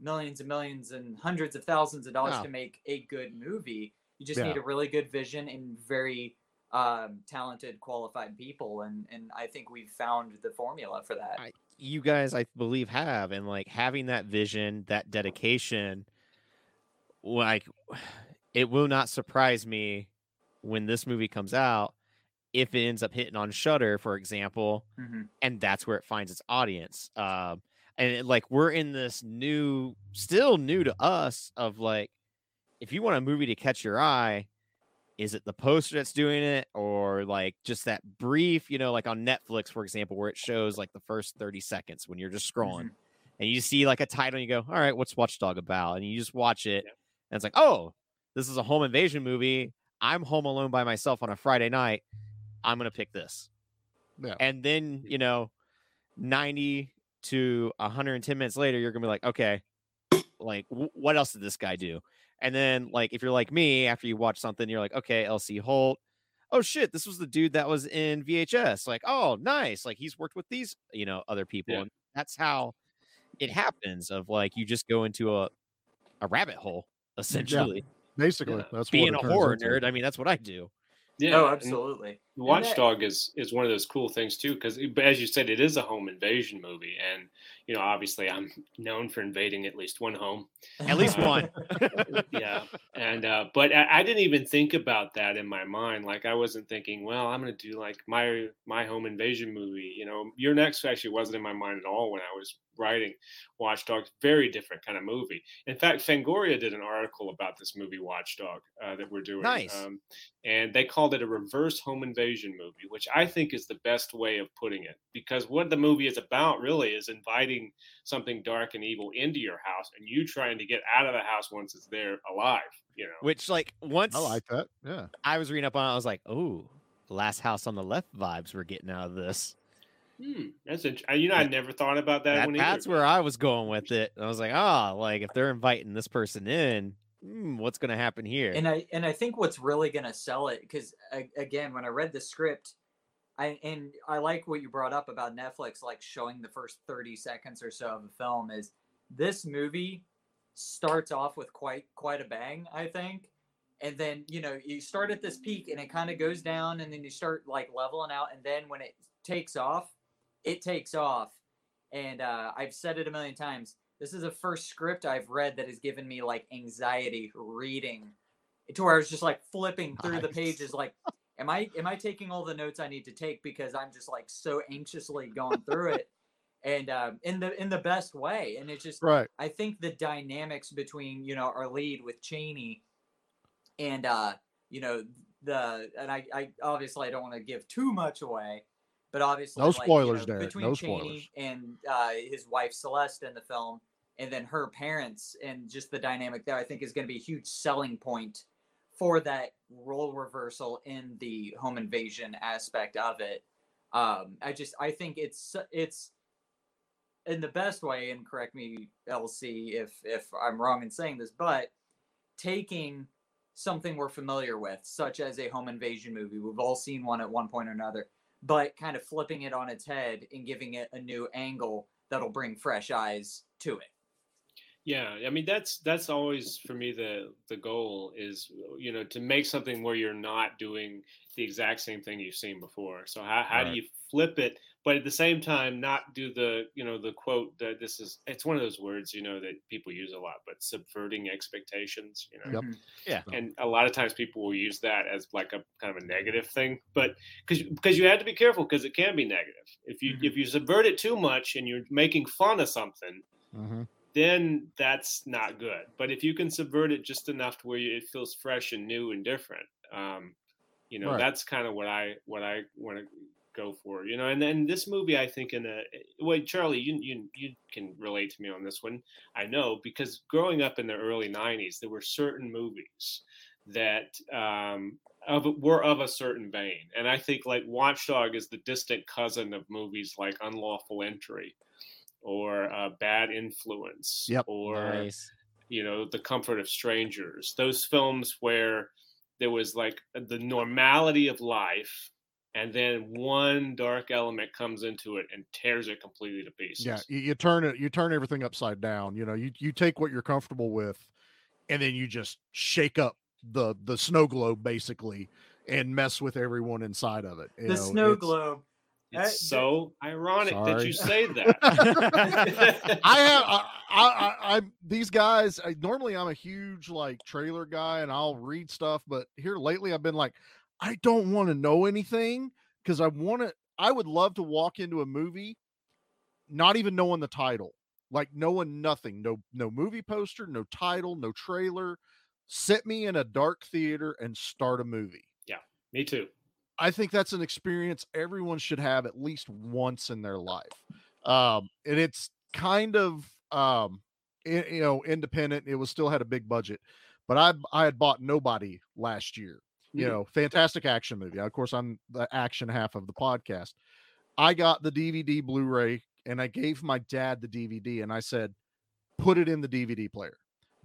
millions and millions and hundreds of thousands of dollars no. to make a good movie. You just yeah. need a really good vision and very... um talented, qualified people, and and I think we've found the formula for that. I, you guys I believe have, and like having that vision, that dedication, like it will not surprise me when this movie comes out if it ends up hitting on Shudder, for example, mm-hmm. and that's where it finds its audience. Um and it, like we're in this new still new to us of like, if you want a movie to catch your eye, is it the poster that's doing it, or like just that brief, you know, like on Netflix, for example, where it shows like the first thirty seconds when you're just scrolling mm-hmm. and you see like a title and you go, all right, what's Watchdog about? And you just watch it. Yeah. And it's like, oh, this is a home invasion movie. I'm home alone by myself on a Friday night. I'm going to pick this. Yeah. And then, you know, ninety to one hundred ten minutes later, you're going to be like, okay, like w- what else did this guy do? And then, like, if you're like me, after you watch something, you're like, okay, L C. Holt. Oh, shit, this was the dude that was in V H S. Like, oh, nice. Like, he's worked with these, you know, other people. Yeah. And that's how it happens of, like, you just go into a, a rabbit hole, essentially. Yeah, basically. Yeah. That's being what a horror into. Nerd, I mean, that's what I do. Yeah, oh, absolutely. Watchdog is, is one of those cool things, too, because, as you said, it is a home invasion movie. And, you know, obviously I'm known for invading at least one home. At least uh, one. yeah. And uh, but I, I didn't even think about that in my mind. Like, I wasn't thinking, well, I'm going to do, like, my my home invasion movie. You know, Your Next actually wasn't in my mind at all when I was writing Watchdog. Very different kind of movie. In fact, Fangoria did an article about this movie, Watchdog, uh, that we're doing. Nice. Um, and they called it a reverse home invasion movie, which I think is the best way of putting it, because what the movie is about really is inviting something dark and evil into your house and you trying to get out of the house once it's there alive, you know, which like once I like that. Yeah. I was reading up on it. I was like, oh, Last House on the Left vibes we're getting out of this. Hmm, that's interesting. You know, I never thought about that, that one either. That's where I was going with it. I was like, ah, oh, like if they're inviting this person in, Mm, what's going to happen here? And I and I think what's really going to sell it, because again, when I read the script, I and I like what you brought up about Netflix, like showing the first thirty seconds or so of a film, is this movie starts off with quite quite a bang, I think. And then, you know, you start at this peak and it kind of goes down, and then you start like leveling out. And then when it takes off, it takes off. And uh, I've said it a million times. This is the first script I've read that has given me like anxiety reading, to where I was just like flipping through nice. the pages. Like, am I, am I taking all the notes I need to take? Because I'm just like so anxiously going through it. and um, in the in the best way. And it's just, right. I think the dynamics between, you know, our lead with Chaney and, uh, you know, the, and I, I obviously I don't want to give too much away, but obviously no like, spoilers you know, there. Between no Chaney spoilers. And uh, his wife Celeste in the film, and then her parents, and just the dynamic there, I think is going to be a huge selling point for that role reversal in the home invasion aspect of it. Um, I just, I think it's, it's in the best way, and correct me, L C, if, if I'm wrong in saying this, but taking something we're familiar with, such as a home invasion movie, we've all seen one at one point or another, but kind of flipping it on its head and giving it a new angle that'll bring fresh eyes to it. Yeah, I mean, that's that's always for me the the goal is, you know, to make something where you're not doing the exact same thing you've seen before. So how how right. do you flip it, but at the same time not do the, you know, the quote that this is, it's one of those words, you know, that people use a lot, but subverting expectations, you know. Yep. Yeah. And a lot of times people will use that as like a kind of a negative thing, but because because you have to be careful, because it can be negative. If you mm-hmm. if you subvert it too much and you're making fun of something, mm-hmm. then that's not good. But if you can subvert it just enough to where you, it feels fresh and new and different, um, you know, right. that's kind of what I what I want to go for, you know. And then this movie, I think, in a well, Charlie, you you you can relate to me on this one, I know, because growing up in the early nineties, there were certain movies that um, of were of a certain vein, and I think like Watchdog is the distant cousin of movies like Unlawful Entry. Or uh, Bad Influence, yep. or nice. You know, The Comfort of Strangers. Those films where there was like the normality of life, and then one dark element comes into it and tears it completely to pieces. Yeah, you, you turn it, you turn everything upside down. You know, you you take what you're comfortable with, and then you just shake up the the snow globe basically, and mess with everyone inside of it. You the know, snow globe. It's so ironic Sorry. that you say that. I have, I, I, I, I, these guys, I, normally I'm a huge like trailer guy and I'll read stuff, but here lately I've been like, I don't want to know anything because I want to, I would love to walk into a movie, not even knowing the title, like knowing nothing, no, no movie poster, no title, no trailer. Sit me in a dark theater and start a movie. Yeah, me too. I think that's an experience everyone should have at least once in their life. Um, and it's kind of, um, in, you know, independent. It was still had a big budget, but I, I had bought Nobody last year, you mm-hmm. know, fantastic action movie. Of course, I'm the action half of the podcast. I got the D V D Blu-ray and I gave my dad the D V D and I said, put it in the D V D player.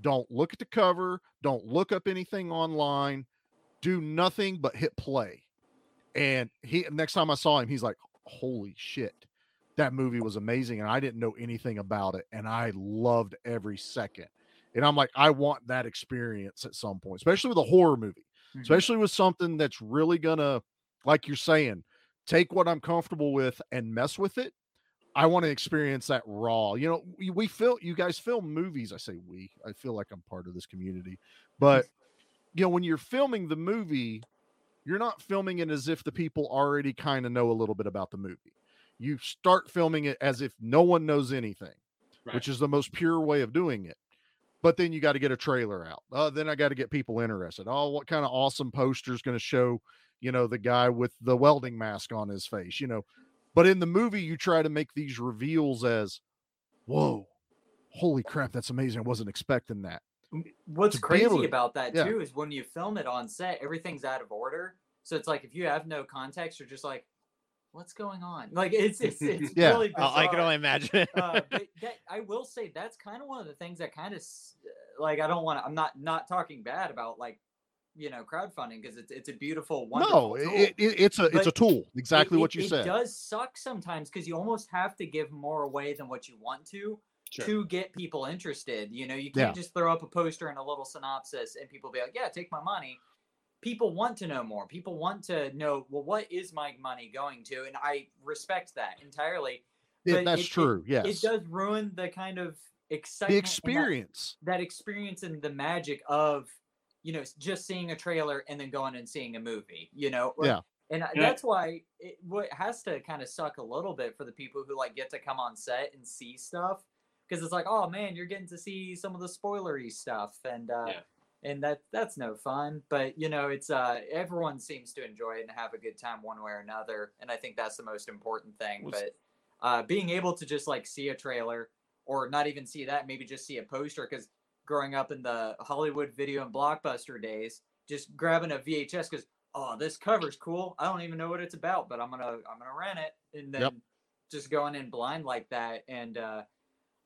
Don't look at the cover. Don't look up anything online. Do nothing but hit play. And he, next time I saw him, he's like, holy shit, that movie was amazing. And I didn't know anything about it. And I loved every second. And I'm like, I want that experience at some point, especially with a horror movie, mm-hmm. especially with something that's really going to, like you're saying, take what I'm comfortable with and mess with it. I want to experience that raw. You know, we, we feel, you guys film movies. I say we, I feel like I'm part of this community. But, you know, when you're filming the movie, you're not filming it as if the people already kind of know a little bit about the movie. You start filming it as if no one knows anything, right. which is the most pure way of doing it. But then you got to get a trailer out. Uh, then I got to get people interested. Oh, what kind of awesome poster is going to show, you know, the guy with the welding mask on his face, you know, but in the movie, you try to make these reveals as, whoa, holy crap. That's amazing. I wasn't expecting that. What's crazy about that yeah. too is when you film it on set, everything's out of order. So it's like if you have no context, you're just like, "What's going on?" Like it's it's, it's yeah. really bizarre. I can only imagine. uh, but that, I will say that's kind of one of the things that kind of like I don't want to. I'm not not talking bad about like you know crowdfunding because it's it's a beautiful wonderful. No, it, it, it's a but it's a tool. Exactly it, what you it, said. It does suck sometimes because you almost have to give more away than what you want to. Sure. To get people interested, you know, you can't yeah. just throw up a poster and a little synopsis and people be like, yeah, take my money. People want to know more. People want to know, well, what is my money going to? And I respect that entirely. But it, that's it, true. Yes. It, it does ruin the kind of excitement. The experience. That, that experience and the magic of, you know, just seeing a trailer and then going and seeing a movie, you know, or, yeah. And yeah. that's why it has to kind of suck a little bit for the people who like get to come on set and see stuff, because it's like, oh man, you're getting to see some of the spoilery stuff, and uh, yeah. and that that's no fun. But you know, it's uh, everyone seems to enjoy it and have a good time one way or another, and I think that's the most important thing. What's... But uh, being able to just like see a trailer, or not even see that, maybe just see a poster, because growing up in the Hollywood video and Blockbuster days, just grabbing a V H S because, oh, this cover's cool. I don't even know what it's about, but I'm gonna I'm gonna rent it, and then yep. just going in blind like that. And uh,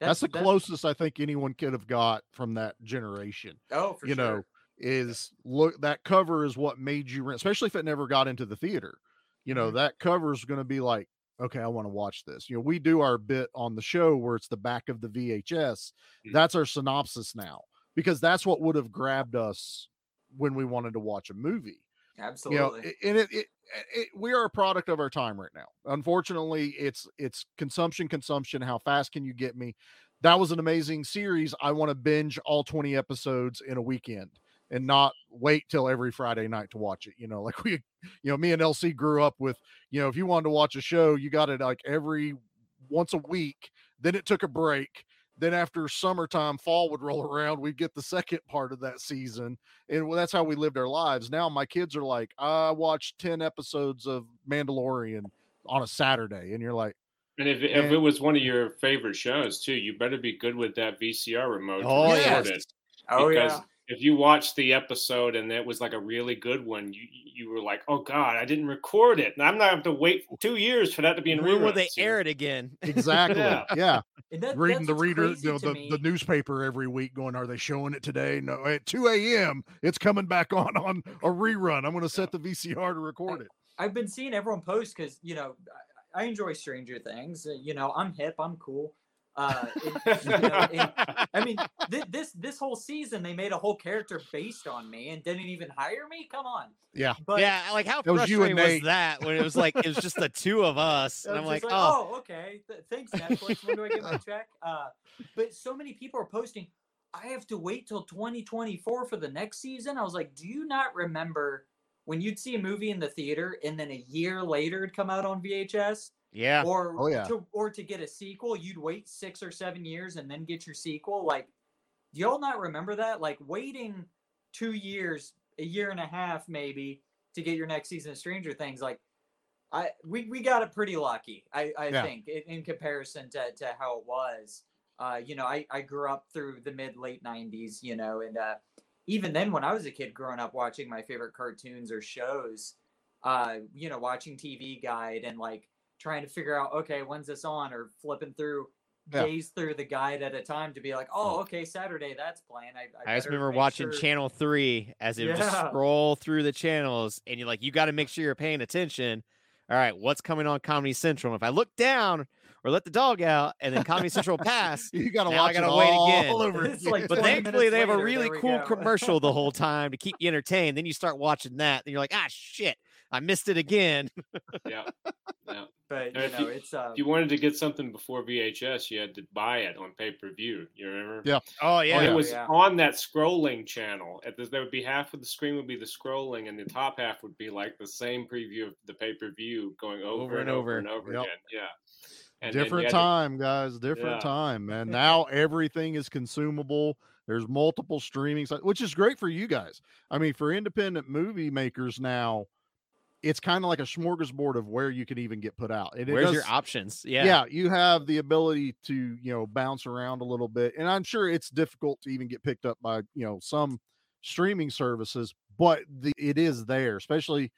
that's, that's the that's, closest I think anyone could have got from that generation. Oh, for you sure. know, is look that cover is what made you rent, especially if it never got into the theater. You know, mm-hmm. that cover is gonna be like, okay, I want to watch this. You know, we do our bit on the show where it's the back of the V H S. That's our synopsis now, because that's what would have grabbed us when we wanted to watch a movie. Absolutely. You know, and it, it, it, we are a product of our time right now. Unfortunately, it's, it's consumption, consumption. How fast can you get me? That was an amazing series. I want to binge all twenty episodes in a weekend and not wait till every Friday night to watch it. You know, like we, you know, me and L C grew up with, you know, if you wanted to watch a show, you got it like every once a week, then it took a break. Then after summertime, fall would roll around, we'd get the second part of that season. And well, that's how we lived our lives. Now my kids are like, I watched ten episodes of Mandalorian on a Saturday. And you're like, and if, if and, it was one of your favorite shows too, you better be good with that V C R remote. Oh, yes. it, oh yeah. If you watched the episode and it was like a really good one, you you were like, oh God, I didn't record it. And I'm not have to wait two years for that to be in reruns. Will they so. air it again? Exactly. yeah. yeah. That, Reading the reader, you know, the, the newspaper every week going, are they showing it today? No, at two a.m. it's coming back on on a rerun. I'm going to set the V C R to record I, it. I've been seeing everyone post because, you know, I, I enjoy Stranger Things. You know, I'm hip. I'm cool. uh it, you know, it, I mean th- this this whole season they made a whole character based on me and didn't even hire me. Come on. Yeah. But yeah, like how frustrating was, was that when it was like it was just the two of us and I'm like, like oh. oh okay Th- thanks Netflix, when do I get my check? Uh but so many people are posting I have to wait till twenty twenty-four for the next season. I was like, do you not remember when you'd see a movie in the theater and then a year later it'd come out on V H S? Yeah. Or oh, yeah. to or to get a sequel, you'd wait six or seven years and then get your sequel. Like, do y'all not remember that? Like waiting two years, a year and a half maybe, to get your next season of Stranger Things. Like, I we, we got it pretty lucky, I, I yeah. think, in, in comparison to, to how it was. Uh, you know, I, I grew up through the mid late nineties, you know, and uh, even then when I was a kid growing up watching my favorite cartoons or shows, uh, you know, watching T V Guide and like trying to figure out, okay, when's this on, or flipping through yeah. days through the guide at a time to be like, oh, okay, Saturday, that's playing. I, I, I just remember watching sure. Channel three as it yeah. would just scroll through the channels, and you're like, you got to make sure you're paying attention. All right, what's coming on Comedy Central? And if I look down or let the dog out and then Comedy Central pass, you gotta watch I gotta it wait all again. Over. It's like but thankfully, they have later, a really cool commercial the whole time to keep you entertained. Then you start watching that, and you're like, ah, shit. I missed it again. yeah. yeah. But you if know, you, it's um... if you wanted to get something before V H S, you had to buy it on pay-per-view. You remember? Yeah. Oh yeah. And it was yeah. on that scrolling channel. At this, there would be half of the screen would be the scrolling, and the top half would be like the same preview of the pay-per-view going over, over and, and over and over yep. again. Yeah. And different time, to... guys. Different yeah. time, man. Now everything is consumable. There's multiple streaming sites, which is great for you guys. I mean, for independent movie makers now, it's kind of like a smorgasbord of where you can even get put out. It, Where's it does, your options? Yeah. Yeah. You have the ability to, you know, bounce around a little bit. And I'm sure it's difficult to even get picked up by, you know, some streaming services, but the, it is there, especially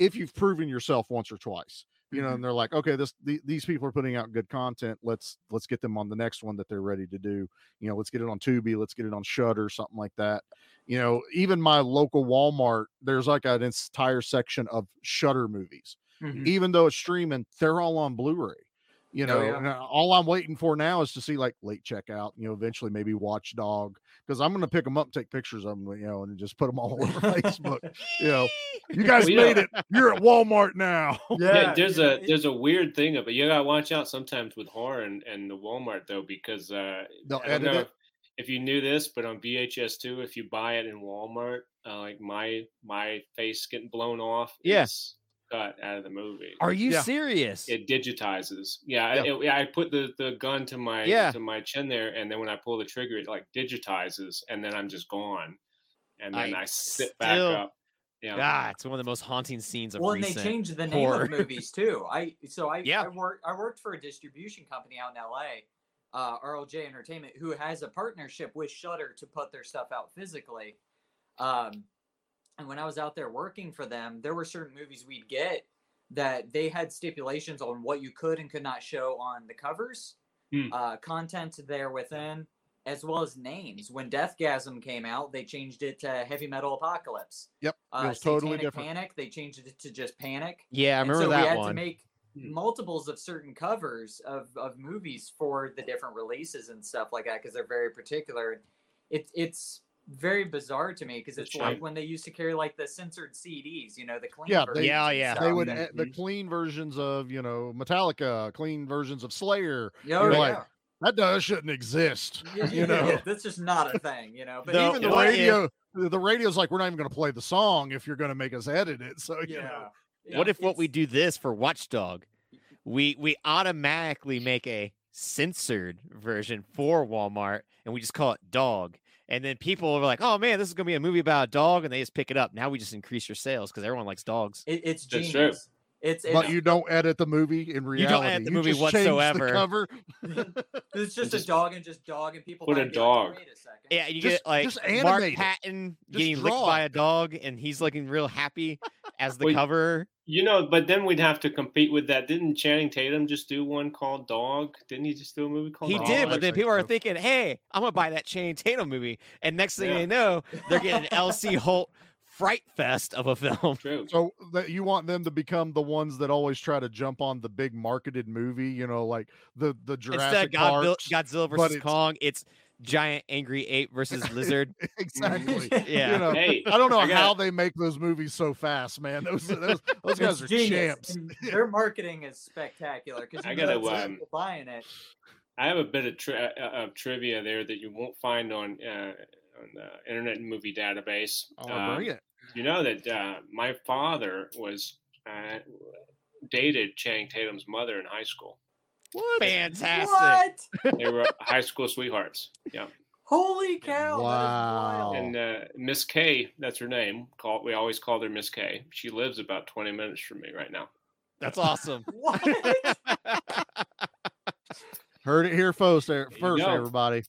if you've proven yourself once or twice, you mm-hmm. know, and they're like, okay, this, the, these people are putting out good content. Let's, let's get them on the next one that they're ready to do. You know, let's get it on Tubi. Let's get it on Shudder, something like that. You know, even my local Walmart, there's like an entire section of Shudder movies. Mm-hmm. Even though it's streaming, they're all on Blu-ray. You know, oh, yeah. and all I'm waiting for now is to see like Late Checkout, you know, eventually maybe Watchdog, because I'm going to pick them up, take pictures of them, you know, and just put them all over Facebook. You know, you guys well, made yeah. it. You're at Walmart now. Yeah. yeah there's a there's a weird thing of it. You got to watch out sometimes with horror and, and the Walmart, though, because uh, they'll I don't edit know. It. If you knew this, but on V H S two, if you buy it in Walmart, uh, like my my face getting blown off. Yes. Yeah. cut out of the movie. Are you yeah. serious? It digitizes. Yeah, yeah. It, it, I put the, the gun to my yeah. to my chin there, and then when I pull the trigger, it like digitizes, and then I'm just gone. And then I, I sit still... back up. Yeah, ah, it's one of the most haunting scenes of well, recent. Well, they changed the name horror. Of movies too. I so I yeah. I worked I worked for a distribution company out in L A, uh, R L J Entertainment, who has a partnership with Shudder to put their stuff out physically. Um, and when I was out there working for them, there were certain movies we'd get that they had stipulations on what you could and could not show on the covers, mm. uh, content there within, as well as names. When Deathgasm came out, they changed it to Heavy Metal Apocalypse. Yep, it was uh, totally different. Panic, they changed it to just Panic. Yeah, I remember so that one. So we had one. to make multiples of certain covers of, of movies for the different releases and stuff like that, because they're very particular. It, it's very bizarre to me, because it's That's like true. when they used to carry like the censored C Ds, you know, the clean yeah, versions. They, yeah, yeah. They would mm-hmm. the clean versions of, you know, Metallica, clean versions of Slayer. Oh, yeah. Like, that does shouldn't exist. Yeah, you yeah, know, yeah. that's just not a thing, you know. But no, even the radio, is. the radio's like, we're not even going to play the song if you're going to make us edit it. So, you yeah. know, yeah. what if what it's... we do this for Watchdog? We we automatically make a censored version for Walmart, and we just call it Dog. And then people are like, "Oh man, this is going to be a movie about a dog," and they just pick it up. Now we just increase your sales because everyone likes dogs. It, it's genius. That's true. It's, it's, but you don't edit the movie in reality. You don't edit the movie whatsoever. The cover. It's just, just a dog and just dog and people. Put a dog. Like, wait a second. Yeah, you just, get like Mark Patton just getting draw. licked by a dog, and he's looking real happy as the well, cover. You know, but then we'd have to compete with that. Didn't Channing Tatum just do one called Dog? Didn't he just do a movie called Dog? He did, but then people are thinking, "Hey, I'm gonna buy that Channing Tatum movie," and next thing yeah. they know, they're getting an L C. Holt fright fest of a film. True. So that you want them to become the ones that always try to jump on the big marketed movie, you know, like the the Jurassic Park, Godzilla versus it's, Kong. It's giant angry ape versus lizard. Exactly. Yeah. You know, hey, I don't know I gotta, how they make those movies so fast, man. Those those, those guys are genius. Champs. And their marketing is spectacular because I gotta um, buying it. I have a bit of, tri- of trivia there that you won't find on. Uh, on the Internet Movie Database. Oh, uh, brilliant. You know that uh, my father was uh, dated Channing Tatum's mother in high school. What? Fantastic. What? They were high school sweethearts. Yeah. Holy cow. Wow. That is wild. And uh, Miss K, that's her name. Call, we always called her Miss K. She lives about twenty minutes from me right now. That's awesome. What? Heard it here first, first everybody.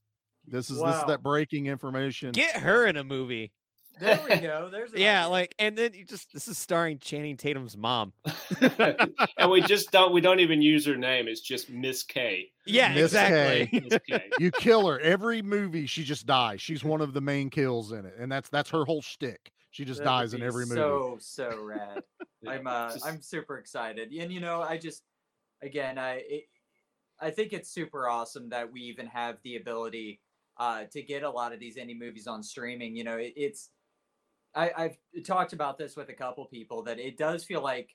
This is wow. this is that breaking information. Get her in a movie. There we go. There's a yeah, movie. Like, and then you just this is starring Channing Tatum's mom. And we just don't we don't even use her name. It's just Miss K. Yeah, Miss exactly. K. Miss K. You kill her every movie. She just dies. She's one of the main kills in it, and that's that's her whole shtick. She just that dies in every movie. So so rad. I'm uh, just... I'm super excited, and you know I just again I it, I think it's super awesome that we even have the ability. Uh, to get a lot of these indie movies on streaming, you know, it, it's, I, I've talked about this with a couple people that it does feel like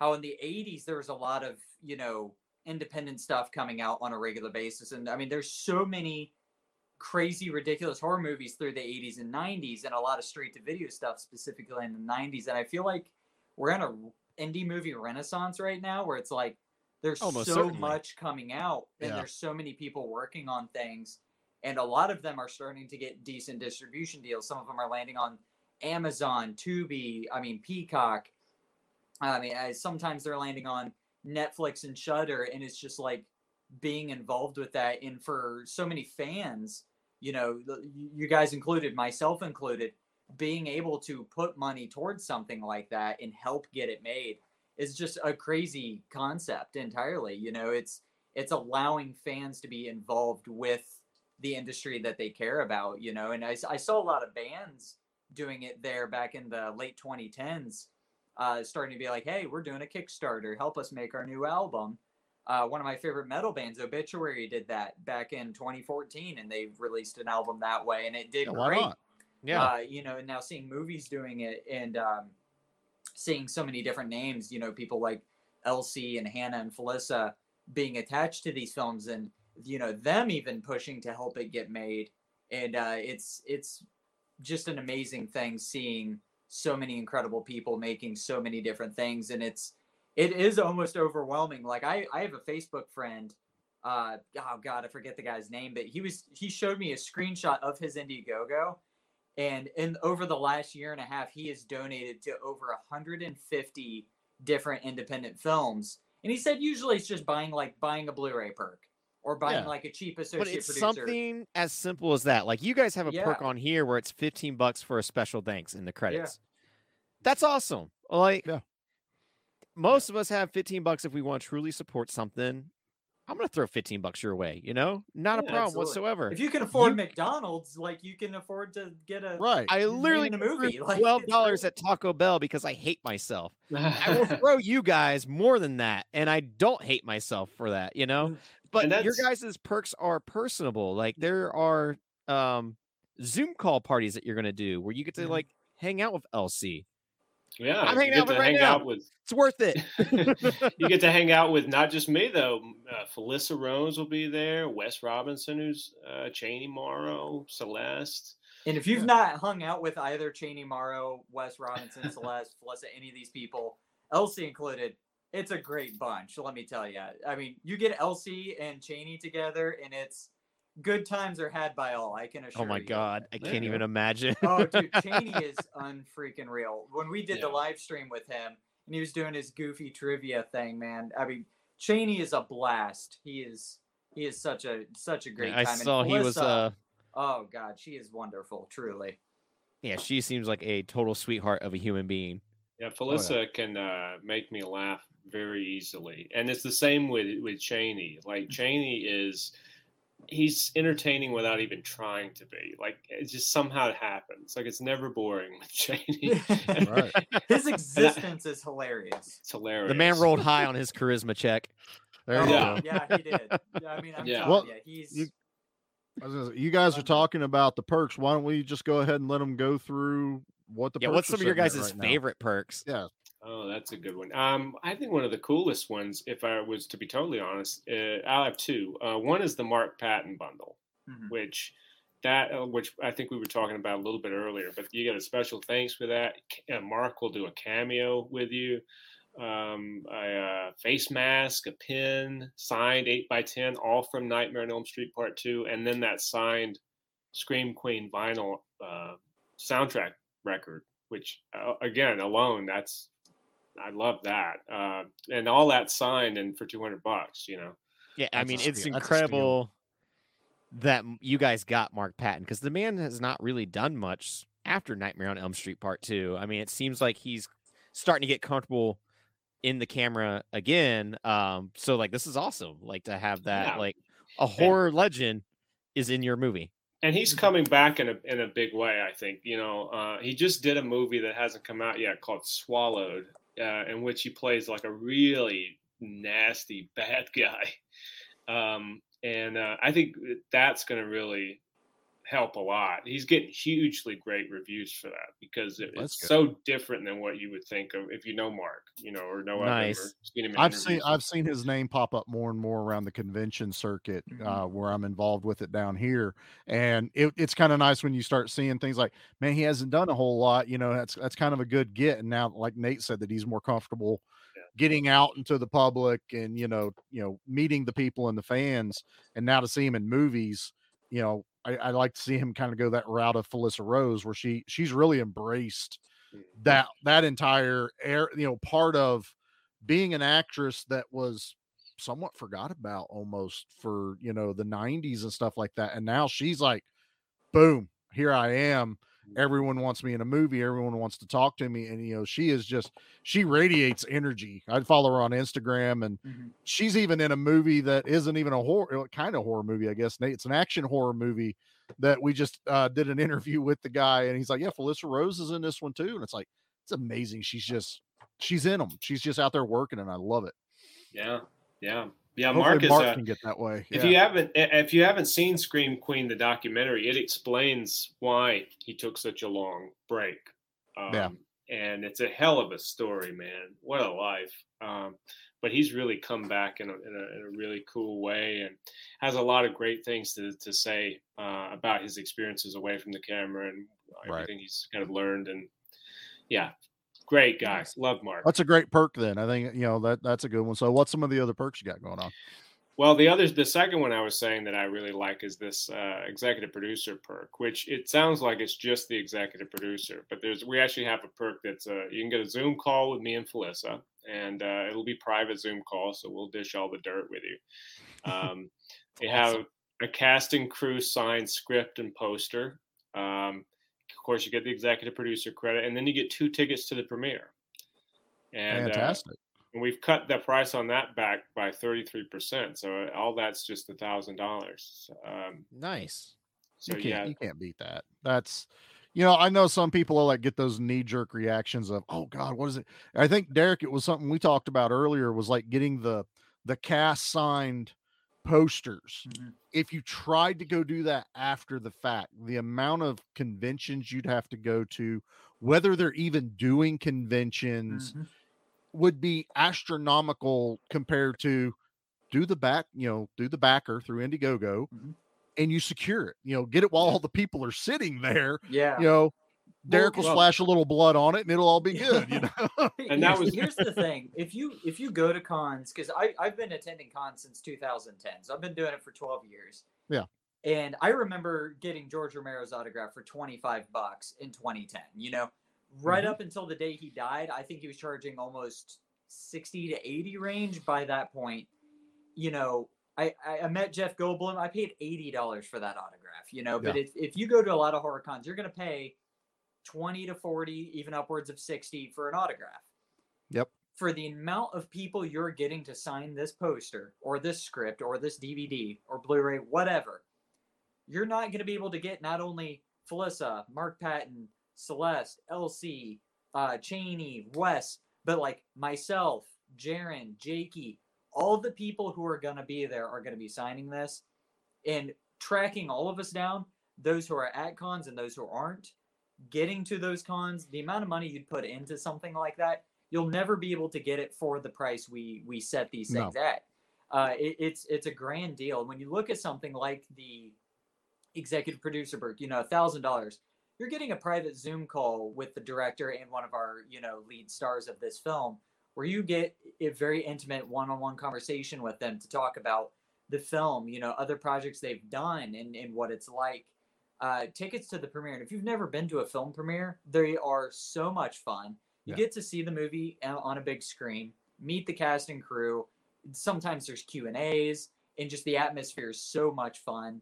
how in the eighties, there was a lot of, you know, independent stuff coming out on a regular basis. And I mean, there's so many crazy, ridiculous horror movies through the eighties and nineties and a lot of straight to video stuff specifically in the nineties. And I feel like we're in an indie movie renaissance right now where it's like, there's Almost so certainly. much coming out and yeah. there's so many people working on things. And a lot of them are starting to get decent distribution deals. Some of them are landing on Amazon, Tubi, I mean, Peacock. I mean, I, sometimes they're landing on Netflix and Shudder. And it's just like being involved with that. And for so many fans, you know, you guys included, myself included, being able to put money towards something like that and help get it made is just a crazy concept entirely. You know, it's it's allowing fans to be involved with the industry that they care about, you know, and I, I saw a lot of bands doing it there back in the late twenty tens, uh, starting to be like, "Hey, we're doing a Kickstarter, help us make our new album." Uh, one of my favorite metal bands, Obituary, did that back in twenty fourteen, and they released an album that way, and it did yeah, great. Yeah, uh, you know, and now seeing movies doing it and um, seeing so many different names, you know, people like L C and Hannah and Felissa being attached to these films and. You know, them even pushing to help it get made. And uh, it's it's just an amazing thing seeing so many incredible people making so many different things. And it's, it is almost overwhelming. Like I, I have a Facebook friend, uh, oh God, I forget the guy's name, but he was, he showed me a screenshot of his Indiegogo. And in over the last year and a half, he has donated to over one hundred fifty different independent films. And he said, usually it's just buying like buying a Blu-ray perk or buying yeah. like a cheap associate producer. But it's producer. something as simple as that. Like you guys have a yeah. perk on here where it's fifteen bucks for a special thanks in the credits. Yeah. That's awesome. Like yeah. most of us have fifteen bucks if we want to truly support something. I'm going to throw fifteen bucks your way, you know, not yeah, a problem absolutely. whatsoever. If you can afford you, McDonald's, like you can afford to get a, right. I literally a movie, twelve dollars like, at Taco Bell because I hate myself. I will throw you guys more than that. And I don't hate myself for that, you know, but your guys' perks are personable. Like there are um, Zoom call parties that you're going to do where you get to like hang out with L C. Yeah, I'm hanging you get out to right hang now. out with. It's worth it. You get to hang out with not just me though. Uh, Felissa Rose will be there. Wes Robinson, who's uh, Chaney Morrow, Celeste. And if you've yeah. not hung out with either Chaney Morrow, Wes Robinson, Celeste, Felissa, any of these people, L C included, it's a great bunch. Let me tell you. I mean, you get L C and Chaney together, and it's. Good times are had by all, I can assure you. Oh my you. God, I can't yeah. even imagine. Oh, dude, Chaney is unfreaking real. When we did yeah. the live stream with him, and he was doing his goofy trivia thing, man. I mean, Chaney is a blast. He is, he is such a such a great yeah, time. I and saw Melissa, he was. Uh... Oh God, she is wonderful, truly. Yeah, she seems like a total sweetheart of a human being. Yeah, Felissa oh, yeah. can uh, make me laugh very easily, and it's the same with with Chaney. Like Chaney is. He's entertaining without even trying to be. Like it just somehow happens. Like it's never boring with Chaney. Right. His existence I, is hilarious. It's hilarious. The man rolled high on his charisma check. There oh, you yeah. go. Yeah, he did. Yeah, I mean, I'm yeah. Well, you, he's. You, I was gonna say, you guys are talking about the perks. Why don't we just go ahead and let them go through what the? Yeah, perks what's some of your guys' right favorite now. perks? Yeah. Oh, that's a good one. Um, I think one of the coolest ones, if I was to be totally honest, uh, I'll have two. Uh, one is the Mark Patton bundle, mm-hmm. which that uh, which I think we were talking about a little bit earlier. But you get a special thanks for that. Uh, Mark will do a cameo with you, um, a uh, face mask, a pin, signed eight by ten, all from Nightmare on Elm Street Part Two, and then that signed Scream Queen vinyl uh, soundtrack record, which uh, again alone that's. I love that. Uh, and all that signed and for two hundred bucks, you know? Yeah. I That's mean, it's incredible that you guys got Mark Patton because the man has not really done much after Nightmare on Elm Street Part Two. I mean, it seems like he's starting to get comfortable in the camera again. Um, so like, this is awesome. Like to have that, yeah. like a horror and, legend is in your movie. And he's coming back in a in a big way. I think, you know, uh, he just did a movie that hasn't come out yet called Swallowed. Uh, in which he plays like a really nasty bad guy. Um, and uh, I think that's going to really help a lot. He's getting hugely great reviews for that because it, it's good. So different than what you would think of if you know Mark, you know, or know nice. I've, seen him I've seen I've seen his name pop up more and more around the convention circuit mm-hmm. uh, where I'm involved with it down here. And it, it's kind of nice when you start seeing things like, man, he hasn't done a whole lot. You know, that's, that's kind of a good get. And now, like Nate said, that he's more comfortable yeah. getting out into the public and, you know, you know, meeting the people and the fans. And now to see him in movies, you know, I, I like to see him kind of go that route of Felissa Rose, where she she's really embraced that that entire air, you know, part of being an actress that was somewhat forgot about almost for, you know, the nineties and stuff like that. And now she's like, boom, here I am. Everyone wants me in a movie. Everyone wants to talk to me. And, you know, she is just, she radiates energy. I'd follow her on Instagram and mm-hmm. she's even in a movie that isn't even a horror kind of horror movie, I guess, Nate. It's an action horror movie that we just uh, did an interview with the guy and he's like, yeah, Felissa Rose is in this one too. And it's like, it's amazing. She's just, she's in them. She's just out there working and I love it. Yeah. Yeah. Yeah, Mark, is Mark a, can get that way. If yeah. you haven't, if you haven't seen Scream Queen, the documentary, it explains why he took such a long break. Um, yeah, and it's a hell of a story, man. What a life! Um, but he's really come back in a, in a in a really cool way, and has a lot of great things to to say uh, about his experiences away from the camera and everything right. he's kind of learned and yeah, great guys. Love Mark. That's a great perk then. I think, you know, that that's a good one. So what's some of the other perks you got going on? Well, the others, the second one I was saying that I really like is this uh, executive producer perk, which it sounds like it's just the executive producer, but there's we actually have a perk that's uh, you can get a Zoom call with me and Felissa, and uh, it'll be private Zoom call, so we'll dish all the dirt with you. Um, they awesome. have a cast and crew signed script and poster. Um, of course, you get the executive producer credit, and then you get two tickets to the premiere. And, fantastic. Uh, And we've cut the price on that back by thirty-three percent. So all that's just a thousand dollars. Nice. So you can't, yeah, you can't beat that. That's, you know, I know some people will like get those knee jerk reactions of, oh God, what is it? I think Derek, it was something we talked about earlier was like getting the, the cast signed posters. Mm-hmm. If you tried to go do that after the fact, the amount of conventions you'd have to go to, whether they're even doing conventions, mm-hmm. would be astronomical compared to do the back, you know, do the backer through Indiegogo mm-hmm. and you secure it, you know, get it while all the people are sitting there. Yeah. You know, Derek well, will well, splash a little blood on it and it'll all be yeah. good, you know? And that was, here's the thing. If you, if you go to cons, cause I I've been attending cons since two thousand ten. So I've been doing it for twelve years. Yeah. And I remember getting George Romero's autograph for twenty-five bucks in twenty ten, you know, right mm-hmm. up until the day he died. I think he was charging almost sixty to eighty range by that point. You know, I, I met Jeff Goldblum. I paid eighty dollars for that autograph, you know, yeah. but if, if you go to a lot of horror cons, you're going to pay twenty to forty, even upwards of sixty for an autograph. Yep. For the amount of people you're getting to sign this poster or this script or this D V D or Blu-ray, whatever, you're not going to be able to get not only Felissa, Mark Patton, Celeste, L C, uh, Chaney, Wes, but like myself, Jaron, Jakey, all the people who are going to be there are going to be signing this and tracking all of us down, those who are at cons and those who aren't, getting to those cons, the amount of money you'd put into something like that, you'll never be able to get it for the price we we set these things no. at. Uh, it, it's, it's a grand deal. When you look at something like the executive producer perk, you know, one thousand dollars, you're getting a private Zoom call with the director and one of our, you know, lead stars of this film, where you get a very intimate one-on-one conversation with them to talk about the film, you know, other projects they've done and, and what it's like. Uh, tickets to the premiere. And if you've never been to a film premiere, they are so much fun. You yeah. get to see the movie on a big screen, meet the cast and crew. Sometimes there's Q and A's, and just the atmosphere is so much fun.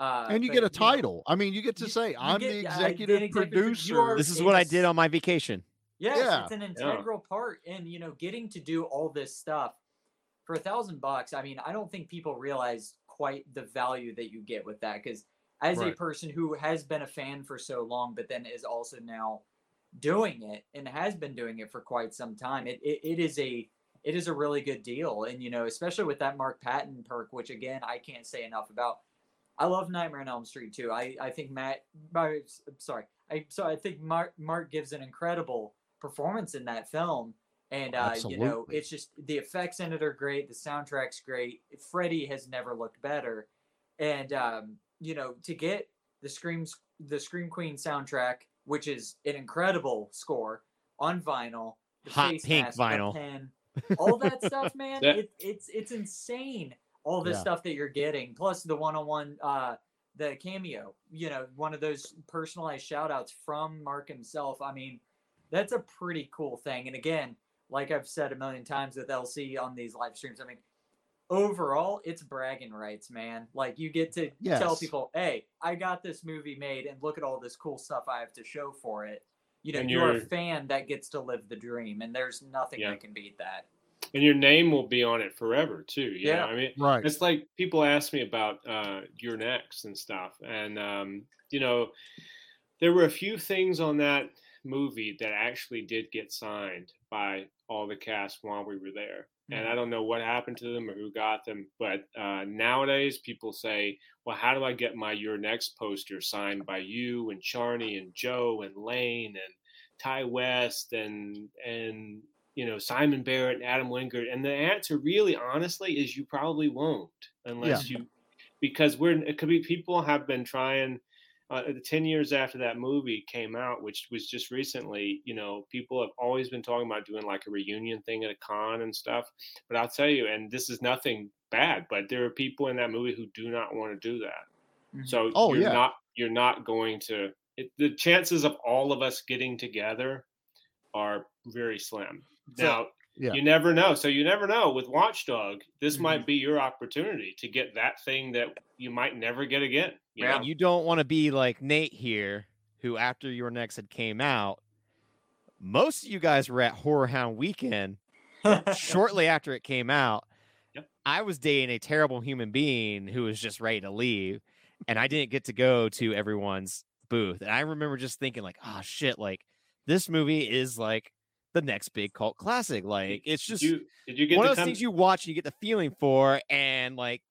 Uh, and you but, get a title. Yeah. I mean, you get to you, say, I'm get, the executive, uh, executive producer. This is what I did on my vacation. Yes, yeah. It's an integral yeah. part. And, you know, getting to do all this stuff for a thousand bucks. I mean, I don't think people realize quite the value that you get with that. Because as right. a person who has been a fan for so long, but then is also now doing it and has been doing it for quite some time, it it, it is a it is a really good deal. And, you know, especially with that Mark Patton perk, which, again, I can't say enough about. I love Nightmare on Elm Street too. I, I think Matt, I'm sorry. I so I think Mark Mark gives an incredible performance in that film, and uh, you know, it's just the effects in it are great. The soundtrack's great. Freddy has never looked better, and um, you know, to get the Screams the Scream Queen soundtrack, which is an incredible score on vinyl, the hot pink mask, vinyl, pen, all that stuff, man. Yeah. It, it's it's insane. All this yeah. stuff that you're getting, plus the one-on-one, uh, the cameo, you know, one of those personalized shout-outs from Mark himself. I mean, that's a pretty cool thing. And again, like I've said a million times with L C on these live streams, I mean, overall, it's bragging rights, man. Like, you get to yes. tell people, hey, I got this movie made, and look at all this cool stuff I have to show for it. You know, you're, you're a fan that gets to live the dream, and there's nothing yeah. that can beat that. And your name will be on it forever too. You yeah. know? I mean, right. It's like people ask me about uh, Your Next and stuff. And, um, you know, there were a few things on that movie that actually did get signed by all the cast while we were there. Mm-hmm. And I don't know what happened to them or who got them. But uh, nowadays people say, well, how do I get my Your Next poster signed by you and Charney and Joe and Lane and Ty West and, and, you know, Simon Barrett and Adam Wingard. And the answer really, honestly, is you probably won't unless yeah. you, because we're, it could be people have been trying uh, the ten years after that movie came out, which was just recently, you know, people have always been talking about doing like a reunion thing at a con and stuff. But I'll tell you, and this is nothing bad, but there are people in that movie who do not want to do that. Mm-hmm. So oh, you're yeah. not you're not going to it, the chances of all of us getting together are very slim. So, now, yeah. you never know. So you never know with Watchdog, this mm-hmm. might be your opportunity to get that thing that you might never get again. You yeah. know? You don't want to be like Nate here, who after Your Next had came out, most of you guys were at Horror Hound Weekend shortly after it came out. Yep. I was dating a terrible human being who was just ready to leave, and I didn't get to go to everyone's booth. And I remember just thinking like, oh shit, like this movie is like the next big cult classic. Like it's just did you, did you get one of those come- things you watch and you get the feeling for, and like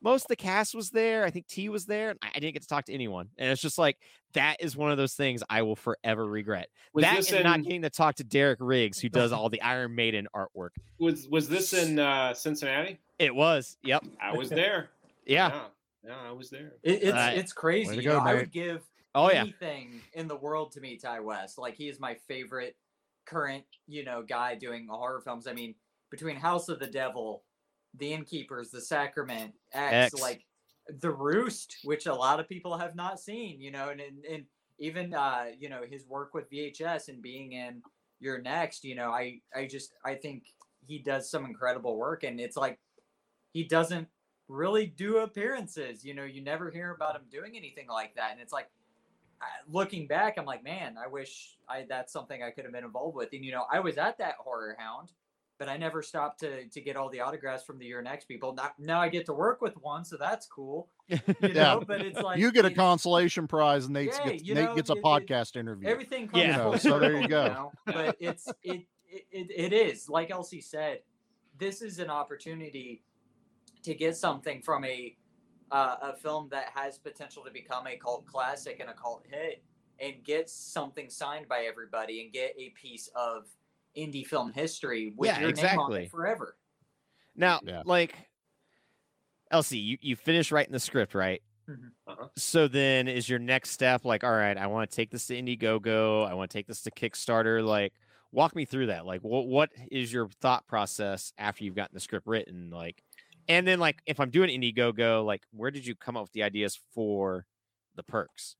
most of the cast was there. I think T was there. And I didn't get to talk to anyone. And it's just like, that is one of those things I will forever regret. Was that and in, not getting to talk to Derek Riggs, who does all the Iron Maiden artwork. Was was this in uh, Cincinnati? It was. Yep. I was there. yeah. yeah. Yeah, I was there. It, it's uh, it's crazy. Go, I would give oh, anything yeah. in the world to meet Ty West. Like, he is my favorite current, you know, guy doing horror films. I mean, between House of the Devil, The Innkeepers, The Sacrament, X, X, like The Roost, which a lot of people have not seen, you know, and, and, and even, uh, you know, his work with V H S and being in Your Next, you know, I, I just, I think he does some incredible work, and it's like, he doesn't really do appearances, you know, you never hear about him doing anything like that. And it's like, looking back, I'm like, man, I wish I, that's something I could have been involved with. And, you know, I was at that Horror Hound, but I never stopped to to get all the autographs from the Your Next people. Now, now I get to work with one, so that's cool. You know, yeah. but it's like you get a you consolation know, prize, and Nate yeah, gets, Nate know, gets a it, podcast it, interview. Everything comes yeah. you know, so there you go. You know? But it's it it it, it is like L C said, this is an opportunity to get something from a uh, a film that has potential to become a cult classic and a cult hit, and get something signed by everybody, and get a piece of indie film history with yeah, your exactly. name on it forever. Now, yeah. like, L C, you, you finish writing the script, right? Mm-hmm. Uh-huh. So then is your next step like, all right, I want to take this to Indiegogo. I want to take this to Kickstarter. Like, walk me through that. Like, what what is your thought process after you've gotten the script written? Like, and then, like, if I'm doing Indiegogo, like, where did you come up with the ideas for the perks?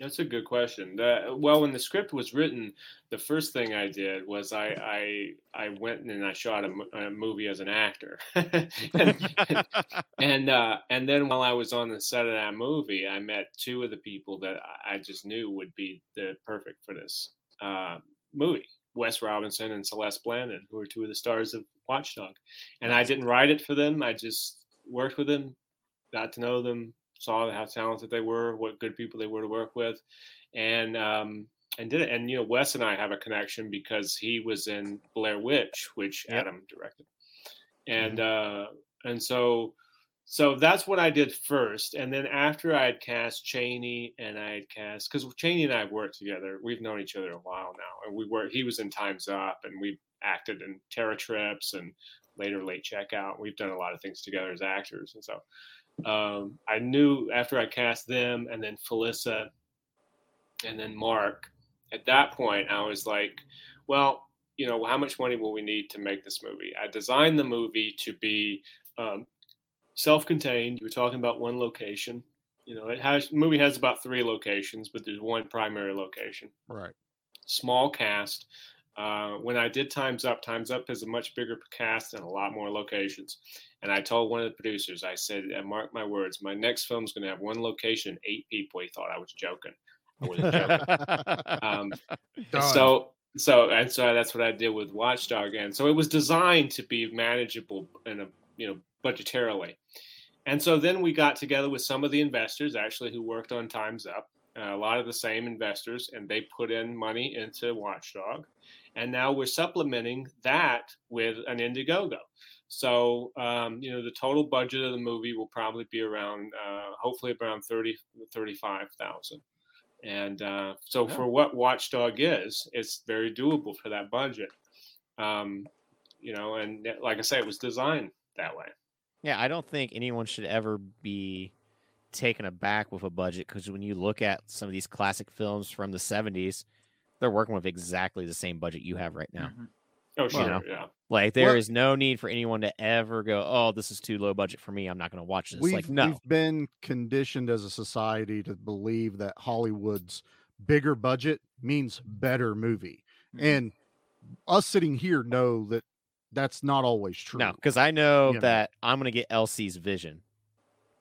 That's a good question. The, well, when the script was written, the first thing I did was I I, I went and I shot a, a movie as an actor, and and, uh, and then while I was on the set of that movie, I met two of the people that I just knew would be the perfect for this uh, movie: Wes Robinson and Celeste Blandon, who are two of the stars of Watchdog. And I didn't write it for them. I just worked with them, got to know them, saw how talented they were, what good people they were to work with, and um, and did it. And, you know, Wes and I have a connection because he was in Blair Witch, which yep. Adam directed. And mm-hmm. uh, and so so that's what I did first. And then after I had cast Chaney and I had cast, because Chaney and I have worked together. We've known each other a while now. And we were, he was in Time's Up, and we've acted in Terror Trips and later Late Checkout. We've done a lot of things together as actors. And so um I knew after I cast them, and then Felissa and then Mark, at that point I was like, well, you know, how much money will we need to make this movie? I designed the movie to be um self-contained. We're talking about one location. You know, it has the movie has about three locations, but there's one primary location, right? Small cast. Uh, when I did Time's Up, Time's Up is a much bigger cast and a lot more locations. And I told one of the producers, I said, and mark my words, my next film's going to have one location, eight people. He thought I was joking. I wasn't joking. um, so, so, and so that's what I did with Watchdog. And so it was designed to be manageable in a, you know, budgetarily. And so then we got together with some of the investors actually who worked on Time's Up, uh, a lot of the same investors, and they put in money into Watchdog. And now we're supplementing that with an Indiegogo. So, um, you know, the total budget of the movie will probably be around, uh, hopefully around thirty, thirty-five thousand. And uh, so yeah. for what Watchdog is, it's very doable for that budget. Um, you know, and like I say, it was designed that way. Yeah, I don't think anyone should ever be taken aback with a budget, because when you look at some of these classic films from the seventies, they're working with exactly the same budget you have right now. Mm-hmm. Oh, sure. You know? Yeah. Like there well, is no need for anyone to ever go, oh, this is too low budget for me, I'm not going to watch this. We've, like, no. We've been conditioned as a society to believe that Hollywood's bigger budget means better movie. Mm-hmm. And us sitting here know that that's not always true. No, because I know you that know. I'm going to get L C's vision.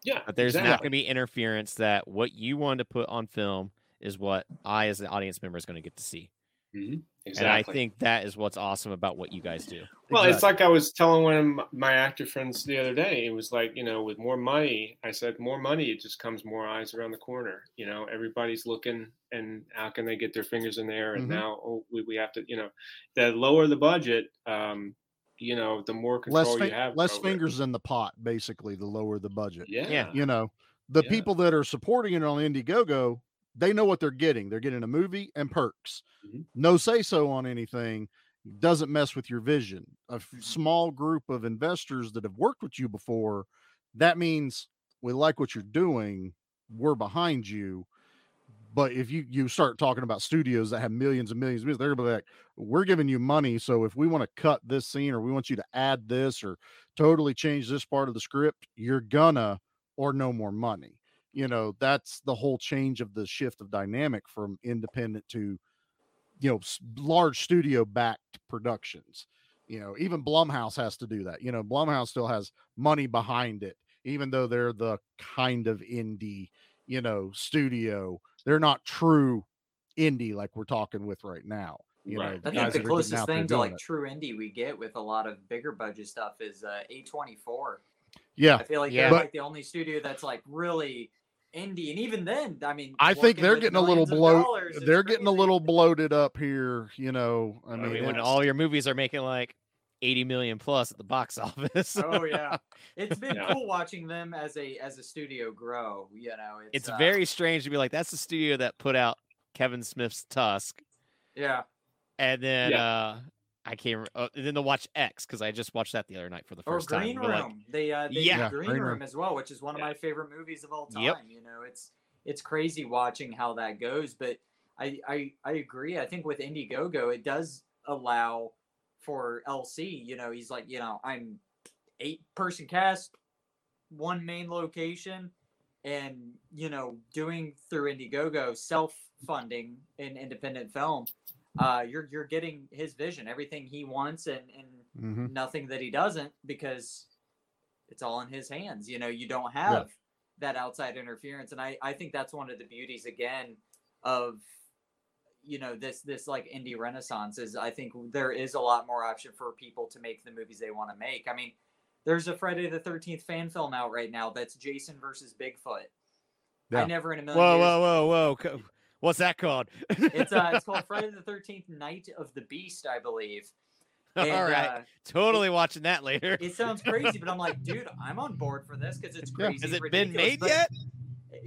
Yeah. But there's exactly. not going to be interference that what you want to put on film is what I as an audience member is going to get to see. Mm-hmm. Exactly. And I think that is what's awesome about what you guys do. Well, exactly. It's like I was telling one of my actor friends the other day, it was like, you know, with more money, I said, more money, it just comes more eyes around the corner. You know, everybody's looking and how can they get their fingers in there? And mm-hmm. now oh, we, we have to, you know, the lower the budget, um, you know, the more control less fi- you have. Less fingers it. in the pot, basically, the lower the budget. Yeah. yeah. You know, the yeah. people that are supporting it on Indiegogo, they know what they're getting. They're getting a movie and perks. Mm-hmm. No say-so on anything. Doesn't mess with your vision. A f- small group of investors that have worked with you before, that means we like what you're doing. We're behind you. But if you, you start talking about studios that have millions and millions of millions, they're going to be like, we're giving you money. So if we want to cut this scene or we want you to add this or totally change this part of the script, you're gonna or no more money. You know, that's the whole change of the shift of dynamic from independent to, you know, large studio backed productions. You know, even Blumhouse has to do that. You know, Blumhouse still has money behind it, even though they're the kind of indie, you know, studio. They're not true indie like we're talking with right now. You right. know, I think the closest thing to like it. true indie we get with a lot of bigger budget stuff is uh, A twenty-four. Yeah. I feel like yeah. they're but, like the only studio that's like really indie, and even then, I mean, I think they're getting a little bloated. They're getting crazy. a little bloated up here, you know. I mean, I mean when all your movies are making like eighty million plus at the box office. Oh yeah, it's been yeah. cool watching them as a as a studio grow. You know, it's, it's uh, very strange to be like, that's the studio that put out Kevin Smith's Tusk. Yeah, and then yeah. uh I can't. Uh, and then to watch X, because I just watched that the other night for the first or Green time. Room. Like, they, uh, they yeah, Green, Green Room, Room as well, which is one of yeah. my favorite movies of all time. Yep. You know, it's it's crazy watching how that goes. But I, I I agree. I think with Indiegogo, it does allow for L C. You know, he's like, you know, I'm eight person cast, one main location, and you know, doing through Indiegogo self funding an independent film. Uh, you're you're getting his vision, everything he wants, and, and mm-hmm. nothing that he doesn't, because it's all in his hands. You know, you don't have yeah. that outside interference, and I, I think that's one of the beauties again of you know this this like indie renaissance is I think there is a lot more option for people to make the movies they want to make. I mean, there's a Friday the thirteenth fan film out right now that's Jason versus Bigfoot. Yeah. I never in a million. Whoa, years whoa, whoa, whoa. What's that called? it's uh, it's called Friday the thirteenth Night of the Beast, I believe. And, all right. Uh, totally it, watching that later. It sounds crazy, but I'm like, dude, I'm on board for this because it's crazy. Has it been made yet?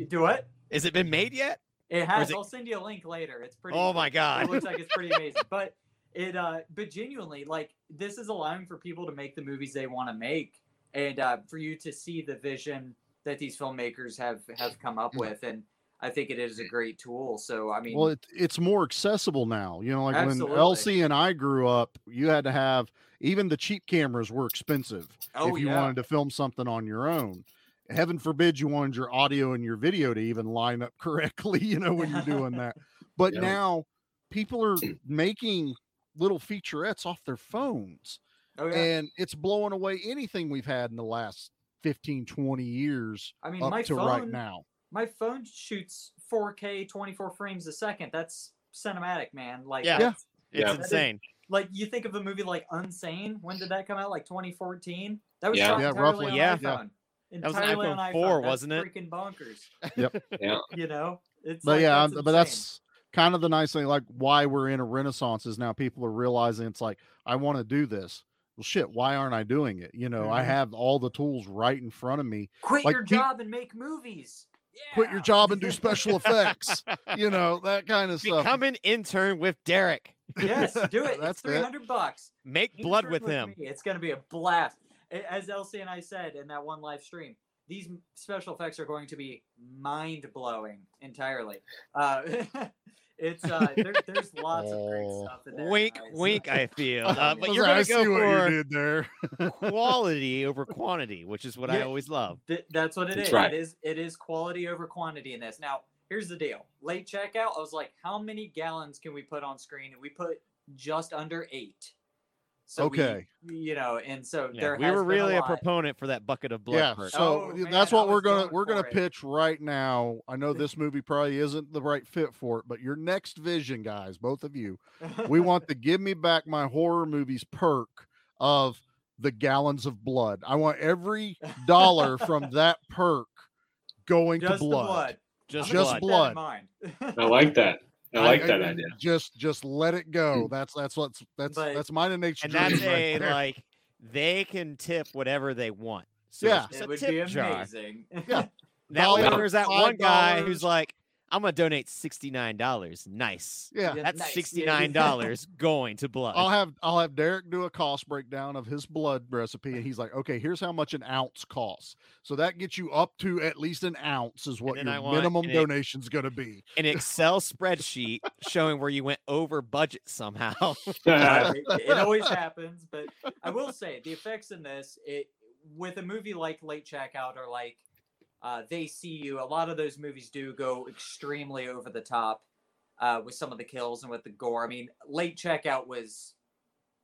Do what? Has it been made yet? It has. It... I'll send you a link later. It's pretty. Oh, my God. It looks like it's pretty amazing. But it, uh, but genuinely, like, this is allowing for people to make the movies they want to make, and uh, for you to see the vision that these filmmakers have, have come up with. And I think it is a great tool. So, I mean, well, it, it's more accessible now, you know, like absolutely. When L C and I grew up, you had to have, even the cheap cameras were expensive. Oh, if you yeah. wanted to film something on your own, heaven forbid you wanted your audio and your video to even line up correctly, you know, when you're doing that, but yeah. now people are making little featurettes off their phones oh, yeah. and it's blowing away anything we've had in the last fifteen, twenty years. I mean, up my to phone... right now. My phone shoots four K, twenty-four frames a second. That's cinematic, man. Like, yeah, that's, it's yeah. insane. Is, like, you think of a movie like Unsane. When did that come out? Like twenty fourteen. That was yeah, shot yeah roughly. On yeah, iPhone. Yeah. That was an iPhone, iPhone four, that's wasn't it? Freaking bonkers. Yep. yeah. You know, it's. But like, yeah, that's but that's kind of the nice thing. Like, why we're in a renaissance is now people are realizing it's like, I want to do this. Well, shit, why aren't I doing it? You know, mm-hmm. I have all the tools right in front of me. Quit like, your job pe- and make movies. Yeah. Quit your job and do special effects, you know, that kind of Become stuff. Become an intern with Derek. Yes, do it. That's it's three hundred it. Bucks. Make intern blood with, with him. Me. It's going to be a blast. As L C and I said in that one live stream, these special effects are going to be mind-blowing entirely. Uh, it's uh, there, there's lots of great stuff in there. Wink, guys. wink. I feel, uh, but you're gonna I go see what for you did there. quality over quantity, which is what yeah, I always love. Th- that's what it that's is. Right. It is. It is quality over quantity in this. Now, here's the deal. Late Checkout, I was like, how many gallons can we put on screen? And we put just under eight. So okay. We, you know, and so yeah, there we has were really a, a proponent for that bucket of blood. Yeah. Perk. So oh, man, that's what we're gonna we're gonna it. pitch right now. I know this movie probably isn't the right fit for it, but your next vision, guys, both of you, we want the Gimme Back My Horror Movies perk of the gallons of blood. I want every dollar from that perk going just to blood. blood. Just, just blood. blood. I like that. I like I, that I, idea. Just, just let it go. That's that's what's that's but, that's mine and nature's. And that's right a there. Like they can tip whatever they want. So yeah, it would be amazing. Jar. Yeah. Now there's that one guy who's like, I'm gonna donate sixty-nine dollars. Nice. Yeah, that's nice. sixty-nine dollars going to blood. I'll have I'll have Derek do a cost breakdown of his blood recipe, and he's like, okay, here's how much an ounce costs. So that gets you up to at least an ounce is what your want, minimum donation's gonna be. An Excel spreadsheet showing where you went over budget somehow. Yeah, it, it always happens, but I will say the effects in this, it with a movie like Late Checkout or like Uh, They See You. A lot of those movies do go extremely over the top uh, with some of the kills and with the gore. I mean, Late Checkout was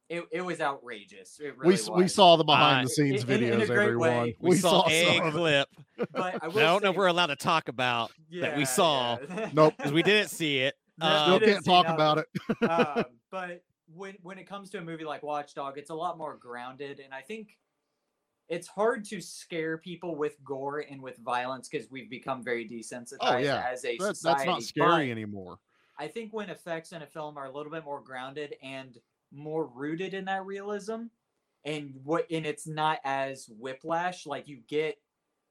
it, it was outrageous. It really we was. we saw the behind uh, the scenes it, videos. In, in everyone, we, we saw, saw a clip. But I, will I don't say, know if we're allowed to talk about yeah, that we saw. Yeah. Nope, because we didn't see it. No, um, still can't talk about it. um, but when when it comes to a movie like Watchdog, it's a lot more grounded, and I think it's hard to scare people with gore and with violence because we've become very desensitized oh, yeah. as a that's, society. That's not scary but anymore. I think when effects in a film are a little bit more grounded and more rooted in that realism, and what and it's not as whiplash. Like you get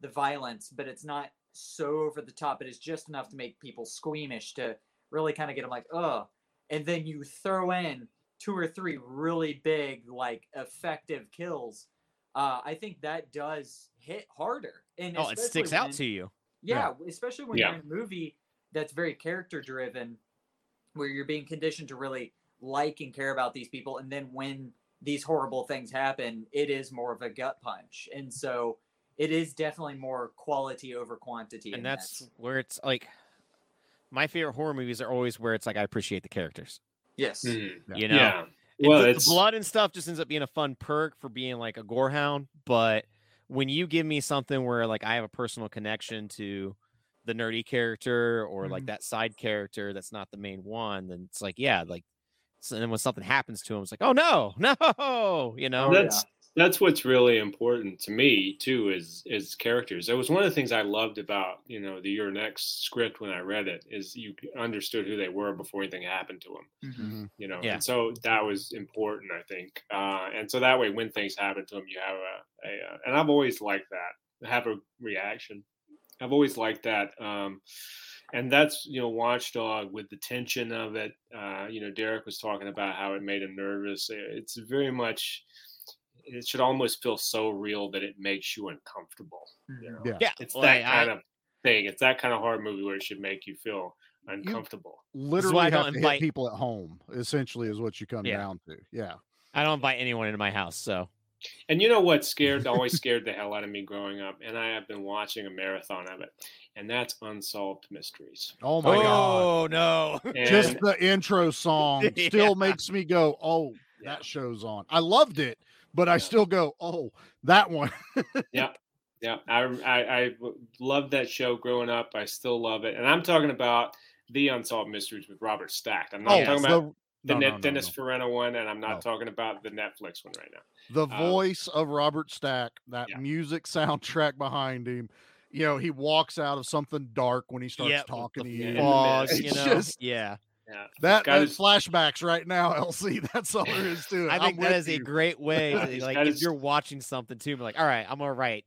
the violence, but it's not so over the top. It is just enough to make people squeamish to really kind of get them like, oh. And then you throw in two or three really big, like effective kills. Uh, I think that does hit harder. And oh, it sticks when, out to you. Yeah, yeah. especially when yeah. you're in a movie that's very character-driven, where you're being conditioned to really like and care about these people. And then when these horrible things happen, it is more of a gut punch. And so it is definitely more quality over quantity. And that's that. where it's like, my favorite horror movies are always where it's like, I appreciate the characters. Yes. Mm-hmm. You know? Yeah. Well, it's, it's... The blood and stuff just ends up being a fun perk for being like a gorehound, but when you give me something where like I have a personal connection to the nerdy character or mm-hmm. like that side character that's not the main one, then it's like yeah, like and then when something happens to him, it's like oh no, no, you know. That's yeah. that's what's really important to me too is is characters. That was one of the things I loved about you know the Your Next script when I read it is you understood who they were before anything happened to them. Mm-hmm. You know, yeah. and so that was important, I think. Uh, and so that way, when things happen to them, you have a, a, a and I've always liked that, have a reaction. I've always liked that. Um, and that's, you know, Watchdog with the tension of it. Uh, you know, Derek was talking about how it made him nervous. It's very much, it should almost feel so real that it makes you uncomfortable. You know? Yeah. yeah. It's well, that I, kind I, of thing. It's that kind of horror movie where it should make you feel uncomfortable. You literally have to invite... hit people at home, essentially, is what you come yeah. down to. Yeah. I don't invite anyone into my house, so. And you know what scared, always scared the hell out of me growing up? And I have been watching a marathon of it. And that's Unsolved Mysteries. Oh, my oh, God. Oh, no. And... just the intro song yeah. still makes me go, oh, yeah. that show's on. I loved it. But I yeah. still go, oh, that one. yeah, yeah. I, I I loved that show growing up. I still love it. And I'm talking about the Unsolved Mysteries with Robert Stack. I'm not oh, talking about the, the no, Net, no, no, Dennis no. Farina one, and I'm not no. talking about the Netflix one right now. The um, voice of Robert Stack, that yeah. music soundtrack behind him. You know, he walks out of something dark when he starts yep, talking to you. Fogs, you know? Just, yeah. Yeah. That those flashbacks right now, L C. That's all there is to it. I think I'm that is you. a great way. To, like if you're watching something too, like all right, I'm gonna write.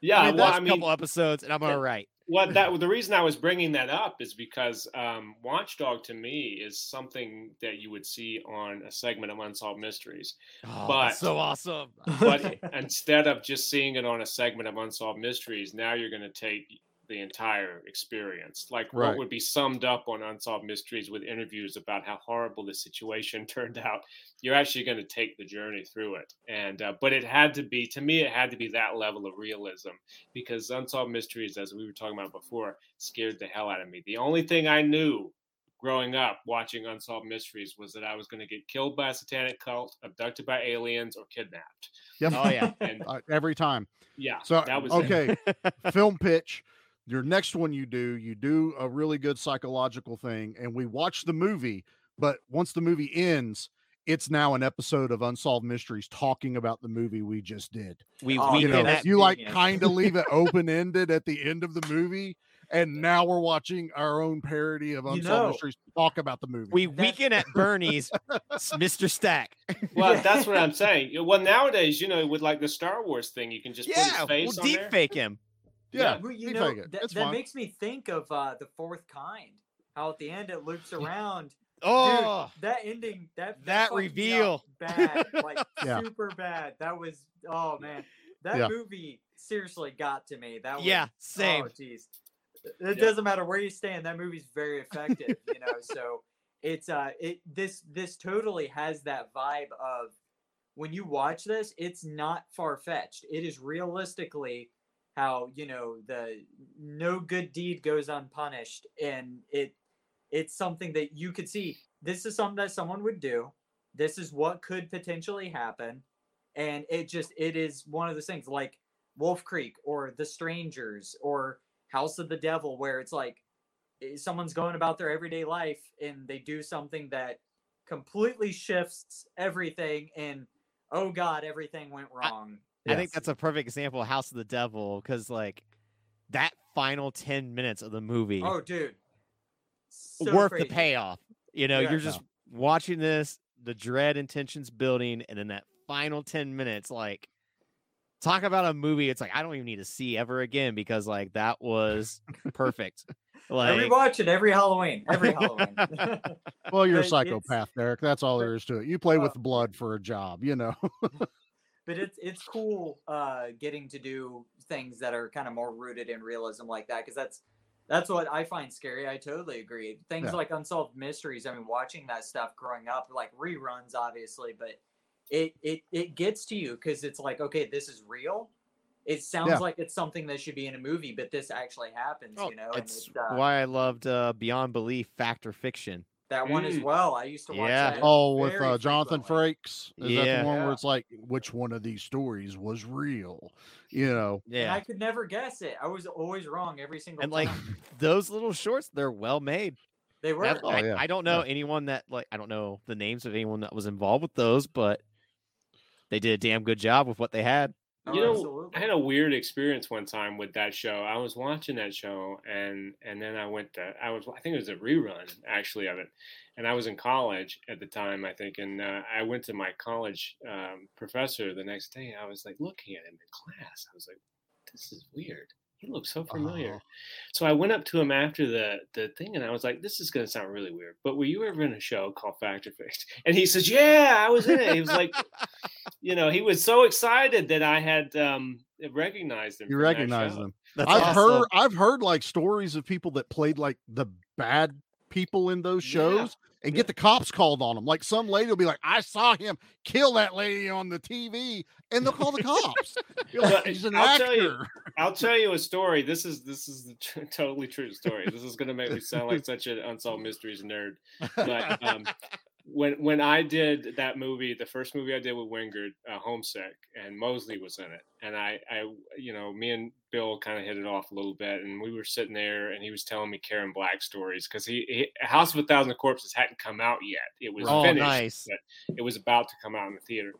Yeah, I mean, well, watch I mean, a couple episodes and I'm gonna write. Well, that the reason I was bringing that up is because um, Watchdog to me is something that you would see on a segment of Unsolved Mysteries. Oh, but so awesome! But instead of just seeing it on a segment of Unsolved Mysteries, now you're going to take the entire experience, like right. what would be summed up on Unsolved Mysteries with interviews about how horrible the situation turned out. You're actually going to take the journey through it, and uh, but it had to be, to me, it had to be that level of realism, because Unsolved Mysteries, as we were talking about before, scared the hell out of me. The only thing I knew growing up watching Unsolved Mysteries was that I was going to get killed by a satanic cult, abducted by aliens, or kidnapped. Yep. Oh yeah, and, uh, every time. Yeah. So that was okay. Film pitch. Your next one you do, you do a really good psychological thing, and we watch the movie, but once the movie ends, it's now an episode of Unsolved Mysteries talking about the movie we just did. We, oh, you, we know, you like yeah. kind of leave it open-ended at the end of the movie, and now we're watching our own parody of Unsolved you know, Mysteries talk about the movie. We weekend at Bernie's, Mister Stack. Well, that's what I'm saying. Well, nowadays, you know, with like the Star Wars thing, you can just yeah, put his face we'll on deep fake him. Yeah, yeah, you know, it. that, that makes me think of uh, The Fourth Kind, how at the end it loops around. Oh, dude, that ending, that, that, that reveal. Bad, like yeah. super bad. That was, oh man, that yeah. movie seriously got to me. That was, yeah, same. Oh, geez. It yeah. doesn't matter where you stand. That movie's very effective, you know, so it's, uh, it, this, this totally has that vibe of when you watch this, it's not far-fetched. It is realistically how, you know, the no good deed goes unpunished, and it it's something that you could see. This is something that someone would do. This is what could potentially happen. And it just, it is one of those things like Wolf Creek or The Strangers or House of the Devil, where it's like someone's going about their everyday life and they do something that completely shifts everything. And, oh God, everything went wrong. I- Yes. I think that's a perfect example of House of the Devil, because like that final ten minutes of the movie. Oh, dude. So worth crazy. the payoff. You know, yeah, you're just no. watching this, the dread and tension's building, and then that final ten minutes, like talk about a movie it's like I don't even need to see ever again, because like that was perfect. Like, I rewatch it every Halloween. Every Halloween. Well, you're but a psychopath, it's... Derek. That's all there is to it. You play uh, with blood for a job, you know. But it's it's cool uh, getting to do things that are kind of more rooted in realism like that, because that's that's what I find scary. I totally agree. Things yeah. like Unsolved Mysteries. I mean, watching that stuff growing up, like reruns, obviously, but it it it gets to you because it's like, okay, this is real. It sounds yeah. like it's something that should be in a movie, but this actually happens. Oh, you know, it's, and it's uh, why I loved uh, Beyond Belief, Fact or Fiction. That one as well. I used to watch yeah. that. Oh, with uh, Jonathan Frakes. Is yeah. that the one yeah. where it's like, which one of these stories was real? You know? Yeah. And I could never guess it. I was always wrong every single and time. And like those little shorts, they're well made. They were. Oh, I, yeah. I don't know yeah. anyone that, like, I don't know the names of anyone that was involved with those, but they did a damn good job with what they had. You know, Absolutely. I had a weird experience one time with that show. I was watching that show, and and then I went to, I was, I think it was a rerun, actually, of it. And I was in college at the time, I think, and uh, I went to my college um, professor the next day, and I was, like, looking at him in class. I was like, this is weird. He looks so familiar. Oh. So I went up to him after the, the thing, and I was like, this is going to sound really weird, but were you ever in a show called Fact or Fiction? And he says, yeah, I was in it. He was like, you know, he was so excited that I had um, recognized him. You recognize them. That's I've awesome. heard, I've heard like stories of people that played like the bad people in those shows yeah. and yeah. get the cops called on them. Like some lady will be like, I saw him kill that lady on the T V, and they'll call the cops. Like, He's an I'll actor. Tell you, I'll tell you a story. This is this is the t- totally true story. This is going to make me sound like such an Unsolved Mysteries nerd. But um, when when I did that movie, the first movie I did with Wingard, uh, Homesick, and Mosley was in it, and I, I you know, me and Bill kind of hit it off a little bit, and we were sitting there, and he was telling me Karen Black stories, because he, he House of a Thousand Corpses hadn't come out yet. It was oh, finished, nice. But it was about to come out in the theater,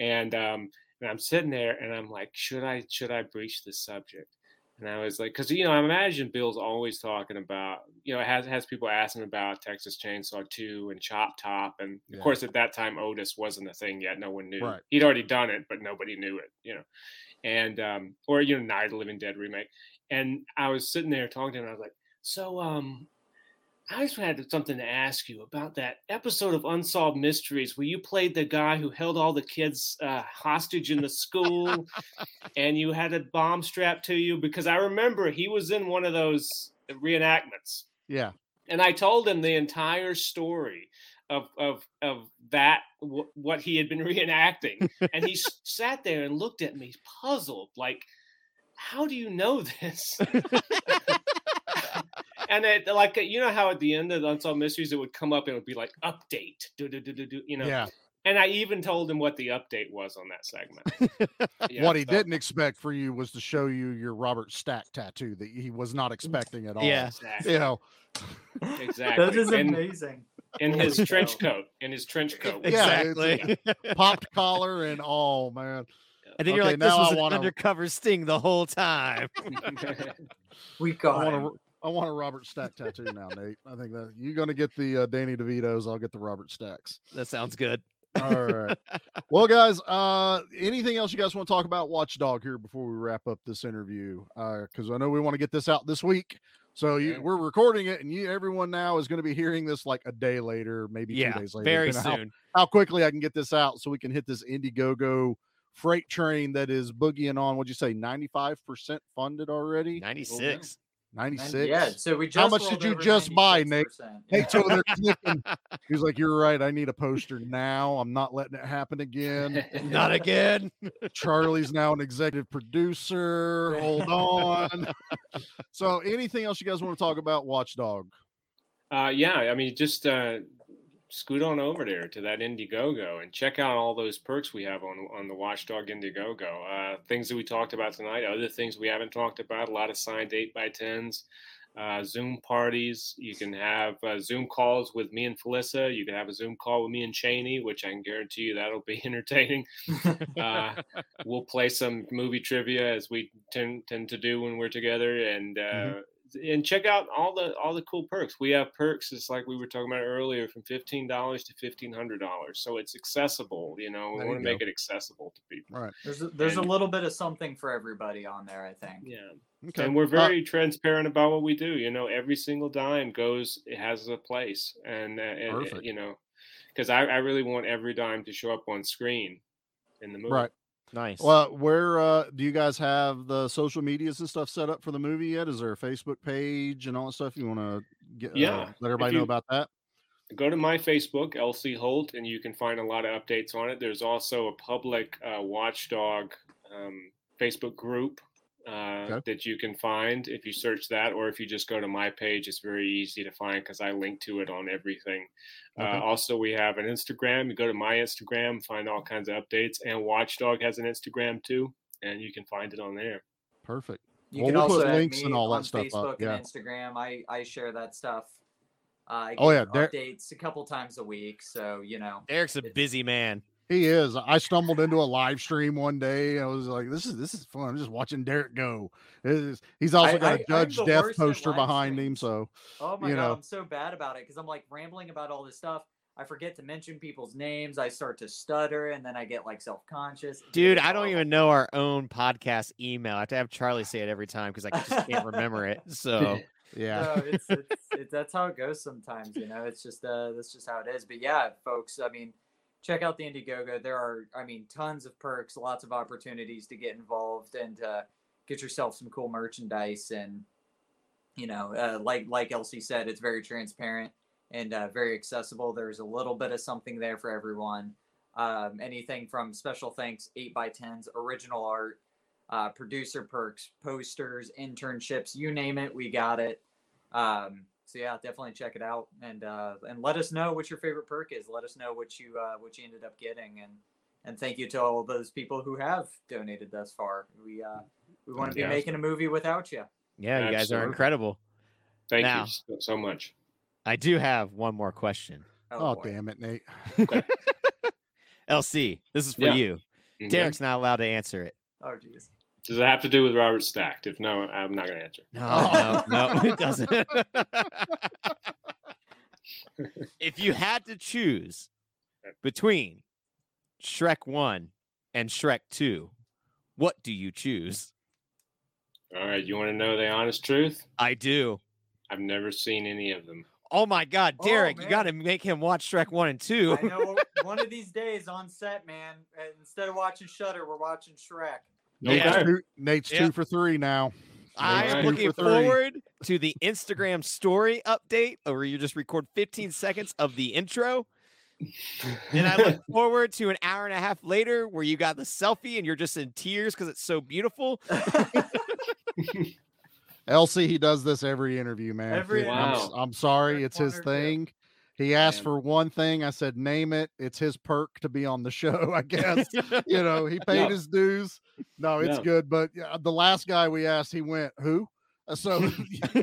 and um. And I'm sitting there, and I'm like, should I should I breach this subject? And I was like, because, you know, I imagine Bill's always talking about, you know, has has people asking about Texas Chainsaw two and Chop Top. And, yeah. of course, at that time, Otis wasn't a thing yet. No one knew. Right. He'd already done it, but nobody knew it, you know. And um, or, you know, Night of the Living Dead remake. And I was sitting there talking to him, and I was like, so um, I just had something to ask you about that episode of Unsolved Mysteries where you played the guy who held all the kids uh, hostage in the school and you had a bomb strapped to you, because I remember he was in one of those reenactments. Yeah. And I told him the entire story of of of that, w- what he had been reenacting. And he sat there and looked at me puzzled, like, how do you know this? And it, like, you know how at the end of Unsolved Mysteries, it would come up and it would be like, update, do, do, do, do, do, you know? Yeah. And I even told him what the update was on that segment. Yeah, what he so. didn't expect for you was to show you your Robert Stack tattoo that he was not expecting at all. Yeah, exactly. You know. Exactly. That is amazing. In, in his trench coat, in his trench coat. Exactly. Yeah, yeah. Popped collar and all, man. And then okay, you're like, this was I an wanna... undercover sting the whole time. We got I want, a, I want a Robert Stack tattoo now, Nate. I think that you're going to get the uh, Danny DeVito's. I'll get the Robert Stacks. That sounds good. All right. Well, guys, uh, anything else you guys want to talk about Watchdog here before we wrap up this interview? Because uh, I know we want to get this out this week. So you, yeah. we're recording it, and you, everyone now is going to be hearing this like a day later, maybe yeah, two days later. Very soon. How, how quickly I can get this out so we can hit this Indiegogo freight train that is boogieing on. What'd you say? ninety-five percent funded already? ninety-six. ninety-six. Yeah. So we just how much did you just ninety-six percent. Buy, Nate? Yeah. Nate's over there clicking. He's like, you're right. I need a poster now. I'm not letting it happen again. Not again. Charlie's now an executive producer. Hold on. So, anything else you guys want to talk about? Watchdog. Uh, yeah. I mean, just uh, scoot on over there to that Indiegogo and check out all those perks we have on on the Watchdog Indiegogo. Uh, things that we talked about tonight, other things we haven't talked about, a lot of signed eight by tens, uh, Zoom parties. You can have uh, Zoom calls with me and Felissa. You can have a Zoom call with me and Chaney, which I can guarantee you that'll be entertaining. Uh, we'll play some movie trivia as we tend, tend to do when we're together, and uh, mm-hmm. And check out all the all the cool perks. We have perks. It's like we were talking about earlier, from fifteen dollars to fifteen hundred dollars. So it's accessible. You know, we want to make it accessible to people. All right. There's a, there's and, a little bit of something for everybody on there, I think. Yeah. Okay. And we're very uh, transparent about what we do. You know, every single dime goes. It has a place, and, uh, and uh, you know, because I, I really want every dime to show up on screen in the movie. Right. Nice. Well, where uh, do you guys have the social medias and stuff set up for the movie yet? Is there a Facebook page and all that stuff you want to get? Yeah. Uh, let everybody know about that. Go to my Facebook, L C Holt, and you can find a lot of updates on it. There's also a public uh, Watchdog um, Facebook group uh, okay. that you can find if you search that, or if you just go to my page, it's very easy to find because I link to it on everything. Okay. Uh, also, we have an Instagram. You go to my Instagram, find all kinds of updates, and Watchdog has an Instagram too, and you can find it on there. Perfect. You well, can we'll also put links and all that stuff Facebook up. Yeah. And Instagram. I, I share that stuff. Uh, I get oh, yeah. updates Der- a couple times a week, so you know. Derek's a busy man. He is. I stumbled into a live stream one day. I was like, "This is this is fun." I'm just watching Derek go. Is, he's also I, got a Judge Death poster behind streams. him. So, oh my you god, know. I'm so bad about it because I'm like rambling about all this stuff. I forget to mention people's names. I start to stutter, and then I get like self-conscious. Dude, I don't even know our own podcast email. I have to have Charlie say it every time because I just can't remember it. So. Yeah, so it's, it's, it's, that's how it goes sometimes. You know, it's just uh, that's just how it is. But yeah, folks, I mean. Check out the Indiegogo. There are, I mean, tons of perks, lots of opportunities to get involved and uh, get yourself some cool merchandise. And, you know, uh, like like L C said, it's very transparent and uh, very accessible. There's a little bit of something there for everyone. Um, anything from special thanks, eight by tens, original art, uh, producer perks, posters, internships, you name it, we got it. Um So yeah, definitely check it out, and uh, and let us know what your favorite perk is. Let us know what you uh, what you ended up getting, and and thank you to all those people who have donated thus far. We uh, we want to be yeah. making a movie without you. Yeah, Absolutely. You guys are incredible. Thank now, you so much. I do have one more question. Oh, oh damn it, Nate. L C, this is for yeah. you. Mm-hmm. Derek's not allowed to answer it. Oh jeez. Does it have to do with Robert Stack? If no, I'm not going to answer. No, no, no, it doesn't. If you had to choose between Shrek one and Shrek two, what do you choose? All right. You want to know the honest truth? I do. I've never seen any of them. Oh, my God, Derek, oh, you got to make him watch Shrek one and two. I know. One of these days on set, man, instead of watching Shudder, we're watching Shrek. Yeah. Nate's, two, Nate's yeah. two for three now. I am looking forward to the Instagram story update where you just record fifteen seconds of the intro. And I look forward to an hour and a half later where you got the selfie and you're just in tears because it's so beautiful. L C, he does this every interview, man. Every, wow. I'm, I'm sorry. It's his thing. He asked man. for one thing. I said, name it. It's his perk to be on the show, I guess. You know, he paid no. his dues. No, it's no. good. But uh, the last guy we asked, he went, who? Uh, so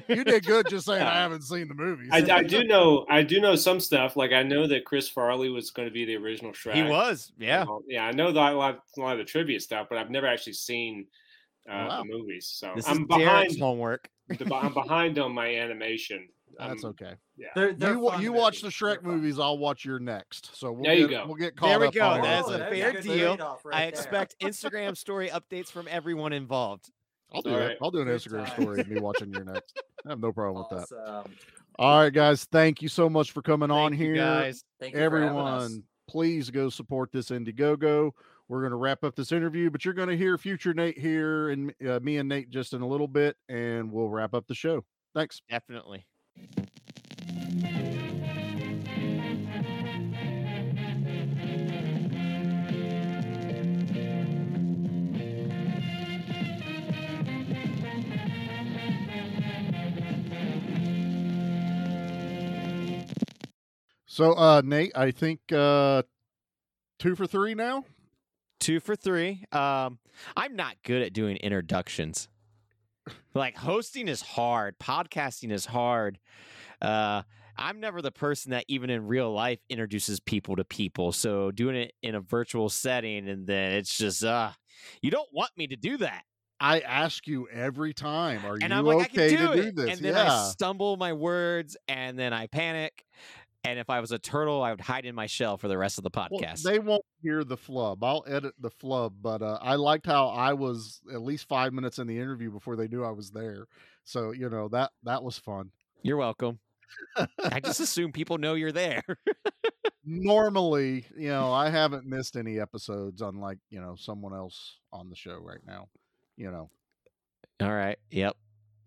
you did good just saying, I haven't seen the movies. I, I do know. I do know some stuff. Like, I know that Chris Farley was going to be the original Shrek. He was. Yeah. Um, yeah. I know that a lot, a lot of the trivia stuff, but I've never actually seen Uh, wow. the movies, so this I'm behind homework. the, I'm behind on my animation. Um, That's okay. Yeah, they're, they're you, you watch the Shrek movies, I'll watch Your Next. So we'll there you get, go. We'll get caught there. We up go. That's a fair that deal. Right I expect there. Instagram story updates from everyone involved. I'll do All it. Right. I'll do an Instagram story of me watching Your Next. I have no problem awesome. with that. All right, guys. Thank you so much for coming thank on here, guys. Thank everyone. You please go support this Indiegogo. We're going to wrap up this interview, but you're going to hear future Nate here and uh, me and Nate just in a little bit, and we'll wrap up the show. Thanks. Definitely. So, uh, Nate, I think uh, two for three now. Two for three. Um, I'm not good at doing introductions. Like, hosting is hard. Podcasting is hard. Uh, I'm never the person that even in real life introduces people to people. So doing it in a virtual setting, and then it's just, uh, you don't want me to do that. I ask you every time, are and you I'm like, okay I can do to it. do this? And then yeah. I stumble my words, and then I panic. And if I was a turtle, I would hide in my shell for the rest of the podcast. Well, they won't hear the flub. I'll edit the flub, but uh, I liked how I was at least five minutes in the interview before they knew I was there. So, you know, that that was fun. You're welcome. I just assume people know you're there. Normally, you know, I haven't missed any episodes, unlike, you know, someone else on the show right now, you know. All right. Yep.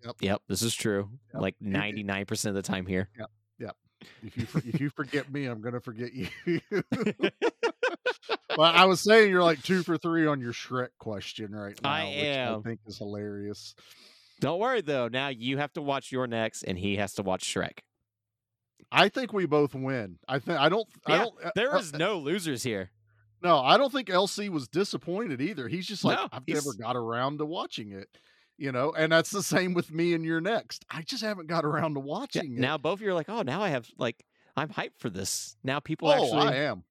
Yep. Yep. This is true. Yep. Like ninety-nine percent of the time here. Yep. Yep. If you if you forget me, I'm gonna forget you. Well, I was saying you're like two for three on your Shrek question right now, I am. which I think is hilarious. Don't worry though. Now you have to watch Your Next, and he has to watch Shrek. I think we both win. I think I don't. Yeah, I don't. There is uh, no losers here. No, I don't think L C was disappointed either. He's just like no, I've he's... never got around to watching it. You know, and that's the same with me and Your Next. I just haven't got around to watching yeah, it. Now both of you are like, oh, now I have, like, I'm hyped for this. Now people oh, actually. Oh, I am.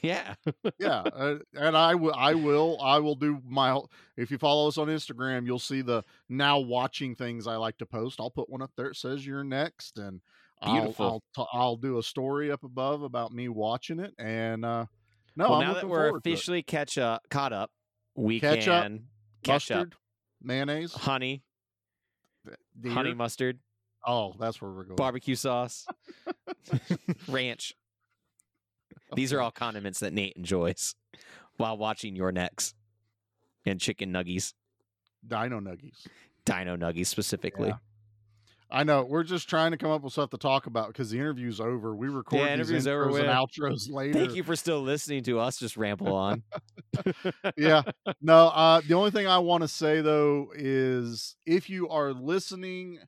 Yeah. yeah. Uh, and I, w- I will, I will do my, if you follow us on Instagram, you'll see the now watching things I like to post. I'll put one up there. It says Your Next. And I'll, I'll, t- I'll do a story up above about me watching it. And uh, no, well, I'm now that we're officially catch up, caught up, we catch can up, catch mustard. up. Mayonnaise, honey, deer. honey mustard. Oh, that's where we're going. Barbecue sauce, ranch. Okay. These are all condiments that Nate enjoys while watching Your Next, and chicken nuggies, dino nuggies, dino nuggies specifically. Yeah. I know we're just trying to come up with stuff to talk about because the interview's over. We record yeah, these intros over and with. outros later. Thank you for still listening to us just ramble on. yeah. No, uh, the only thing I want to say, though, is if you are listening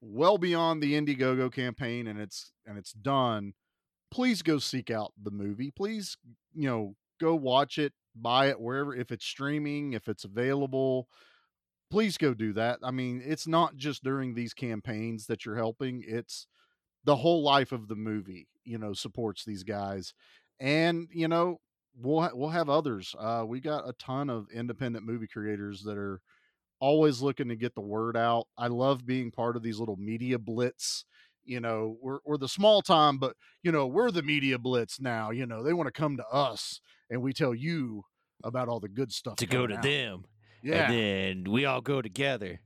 well beyond the Indiegogo campaign and it's and it's done, please go seek out the movie. Please, you know, go watch it, buy it wherever. If it's streaming, if it's available, please go do that. I mean, it's not just during these campaigns that you're helping. It's the whole life of the movie, you know, supports these guys. And, you know, we'll, ha- we'll have others. Uh, we got a ton of independent movie creators that are always looking to get the word out. I love being part of these little media blitz. You know, we're, we're the small time, but, you know, we're the media blitz now. You know, they want to come to us and we tell you about all the good stuff. To go to out. them. Yeah. And then we all go together.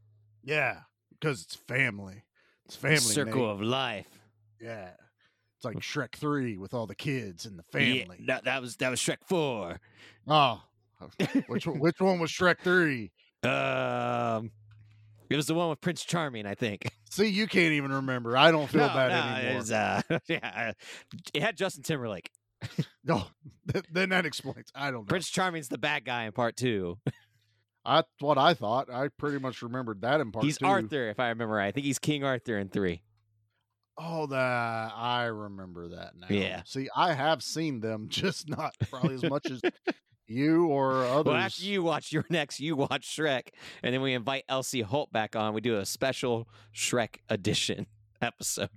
Yeah, because it's family. It's family. Circle name. Of life. Yeah, it's like Shrek three with all the kids and the family. Yeah, that, that was that was Shrek four. Oh, which one, which one was Shrek three? Um, it was the one with Prince Charming, I think. See, you can't even remember. I don't feel no, bad no, anymore. It was, uh, yeah, it had Justin Timberlake. No, then that explains. I don't know. Prince Charming's the bad guy in part two. That's what I thought. I pretty much remembered that in part he's two. He's Arthur, if I remember right. I think he's King Arthur in three. Oh, the, I remember that now. Yeah. See, I have seen them, just not probably as much as you or others. Well, after you watch Your Next, you watch Shrek, and then we invite L C. Holt back on. We do a special Shrek edition episode.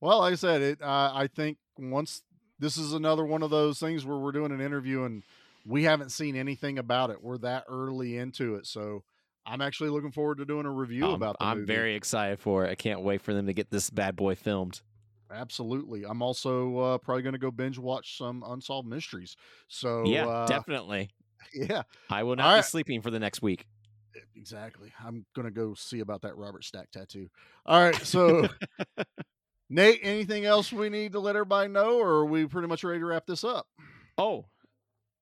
Well, like I said, it. Uh, I think once this is another one of those things where we're doing an interview and we haven't seen anything about it. We're that early into it. So I'm actually looking forward to doing a review um, about the I'm movie. Very excited for it. I can't wait for them to get this bad boy filmed. Absolutely. I'm also uh, probably going to go binge watch some Unsolved Mysteries. So yeah, uh, definitely. Yeah. I will not All be right. sleeping for the next week. Exactly. I'm going to go see about that Robert Stack tattoo. All right. So Nate, anything else we need to let everybody know, or are we pretty much ready to wrap this up? Oh,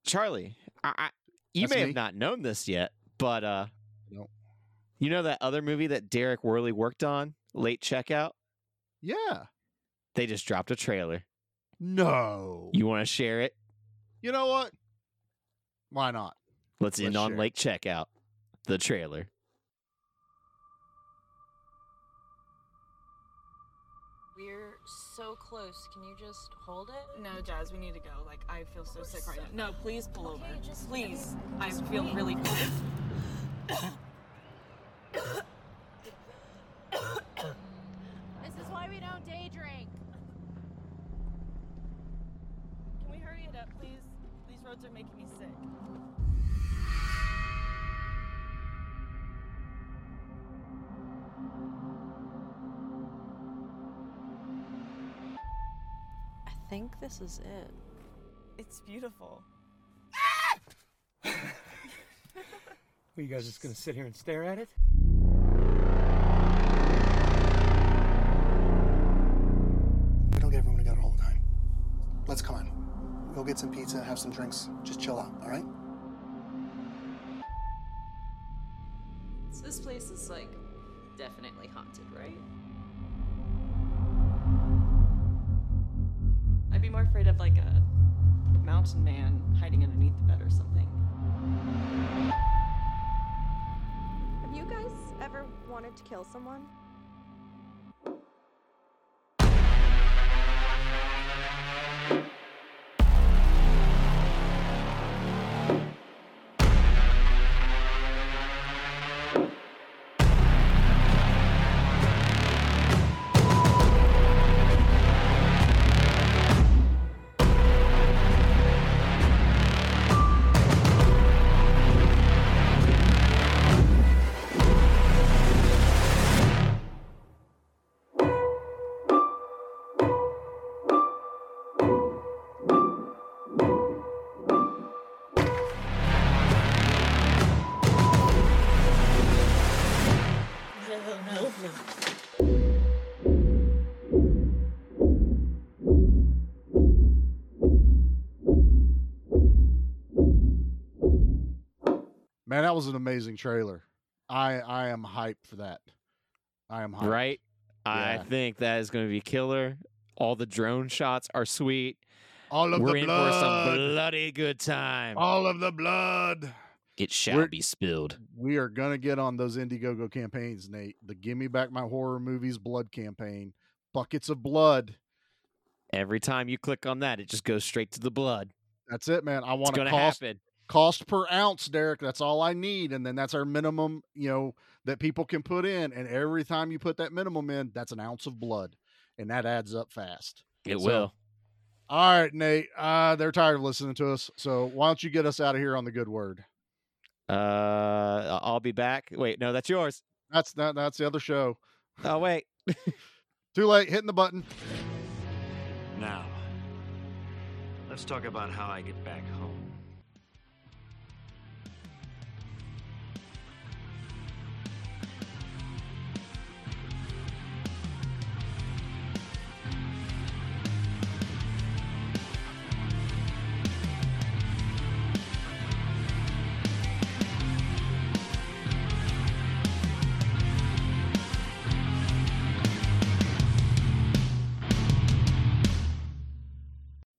Charlie, I, I, you That's may me. Have not known this yet, but uh, no. You know that other movie that Derek Worley worked on, Late Checkout? Yeah. They just dropped a trailer. No. You want to share it? You know what? Why not? Let's, Let's end on Late Checkout, the trailer. So close. Can you just hold it? No, Jazz, we need to go. Like, I feel so We're sick so right now. No, please pull okay, over. Just, please. I, mean, just I feel wait. really cold. This is why we don't day drink. Can we hurry it up, please? These roads are making me sick. I think this is it. It's beautiful. Ah! Well, you guys just gonna sit here and stare at it? We don't get everyone together all the time. Let's come on. We'll get some pizza, have some drinks, just chill out, all right? So this place is like definitely haunted, right? I'd be more afraid of like a mountain man hiding underneath the bed or something. Have you guys ever wanted to kill someone? Man, that was an amazing trailer. I I am hyped for that. I am hyped. Right? Yeah. I think that is going to be killer. All the drone shots are sweet. All of We're the in blood. For some bloody good time. All of the blood. It shall We're, be spilled. We are going to get on those Indiegogo campaigns, Nate. The Gimme Back My Horror Movies blood campaign. Buckets of blood. Every time you click on that, it just goes straight to the blood. That's it, man. I want to cost... happen. Cost per ounce, Derek. That's all I need. And then that's our minimum, you know, that people can put in. And every time you put that minimum in, that's an ounce of blood. And that adds up fast. It so, will. All right, Nate. Uh, they're tired of listening to us. So why don't you get us out of here on the good word? Uh, I'll be back. Wait, no, that's yours. That's that. That's the other show. Oh, wait. Too late. Hitting the button. Now, let's talk about how I get back home.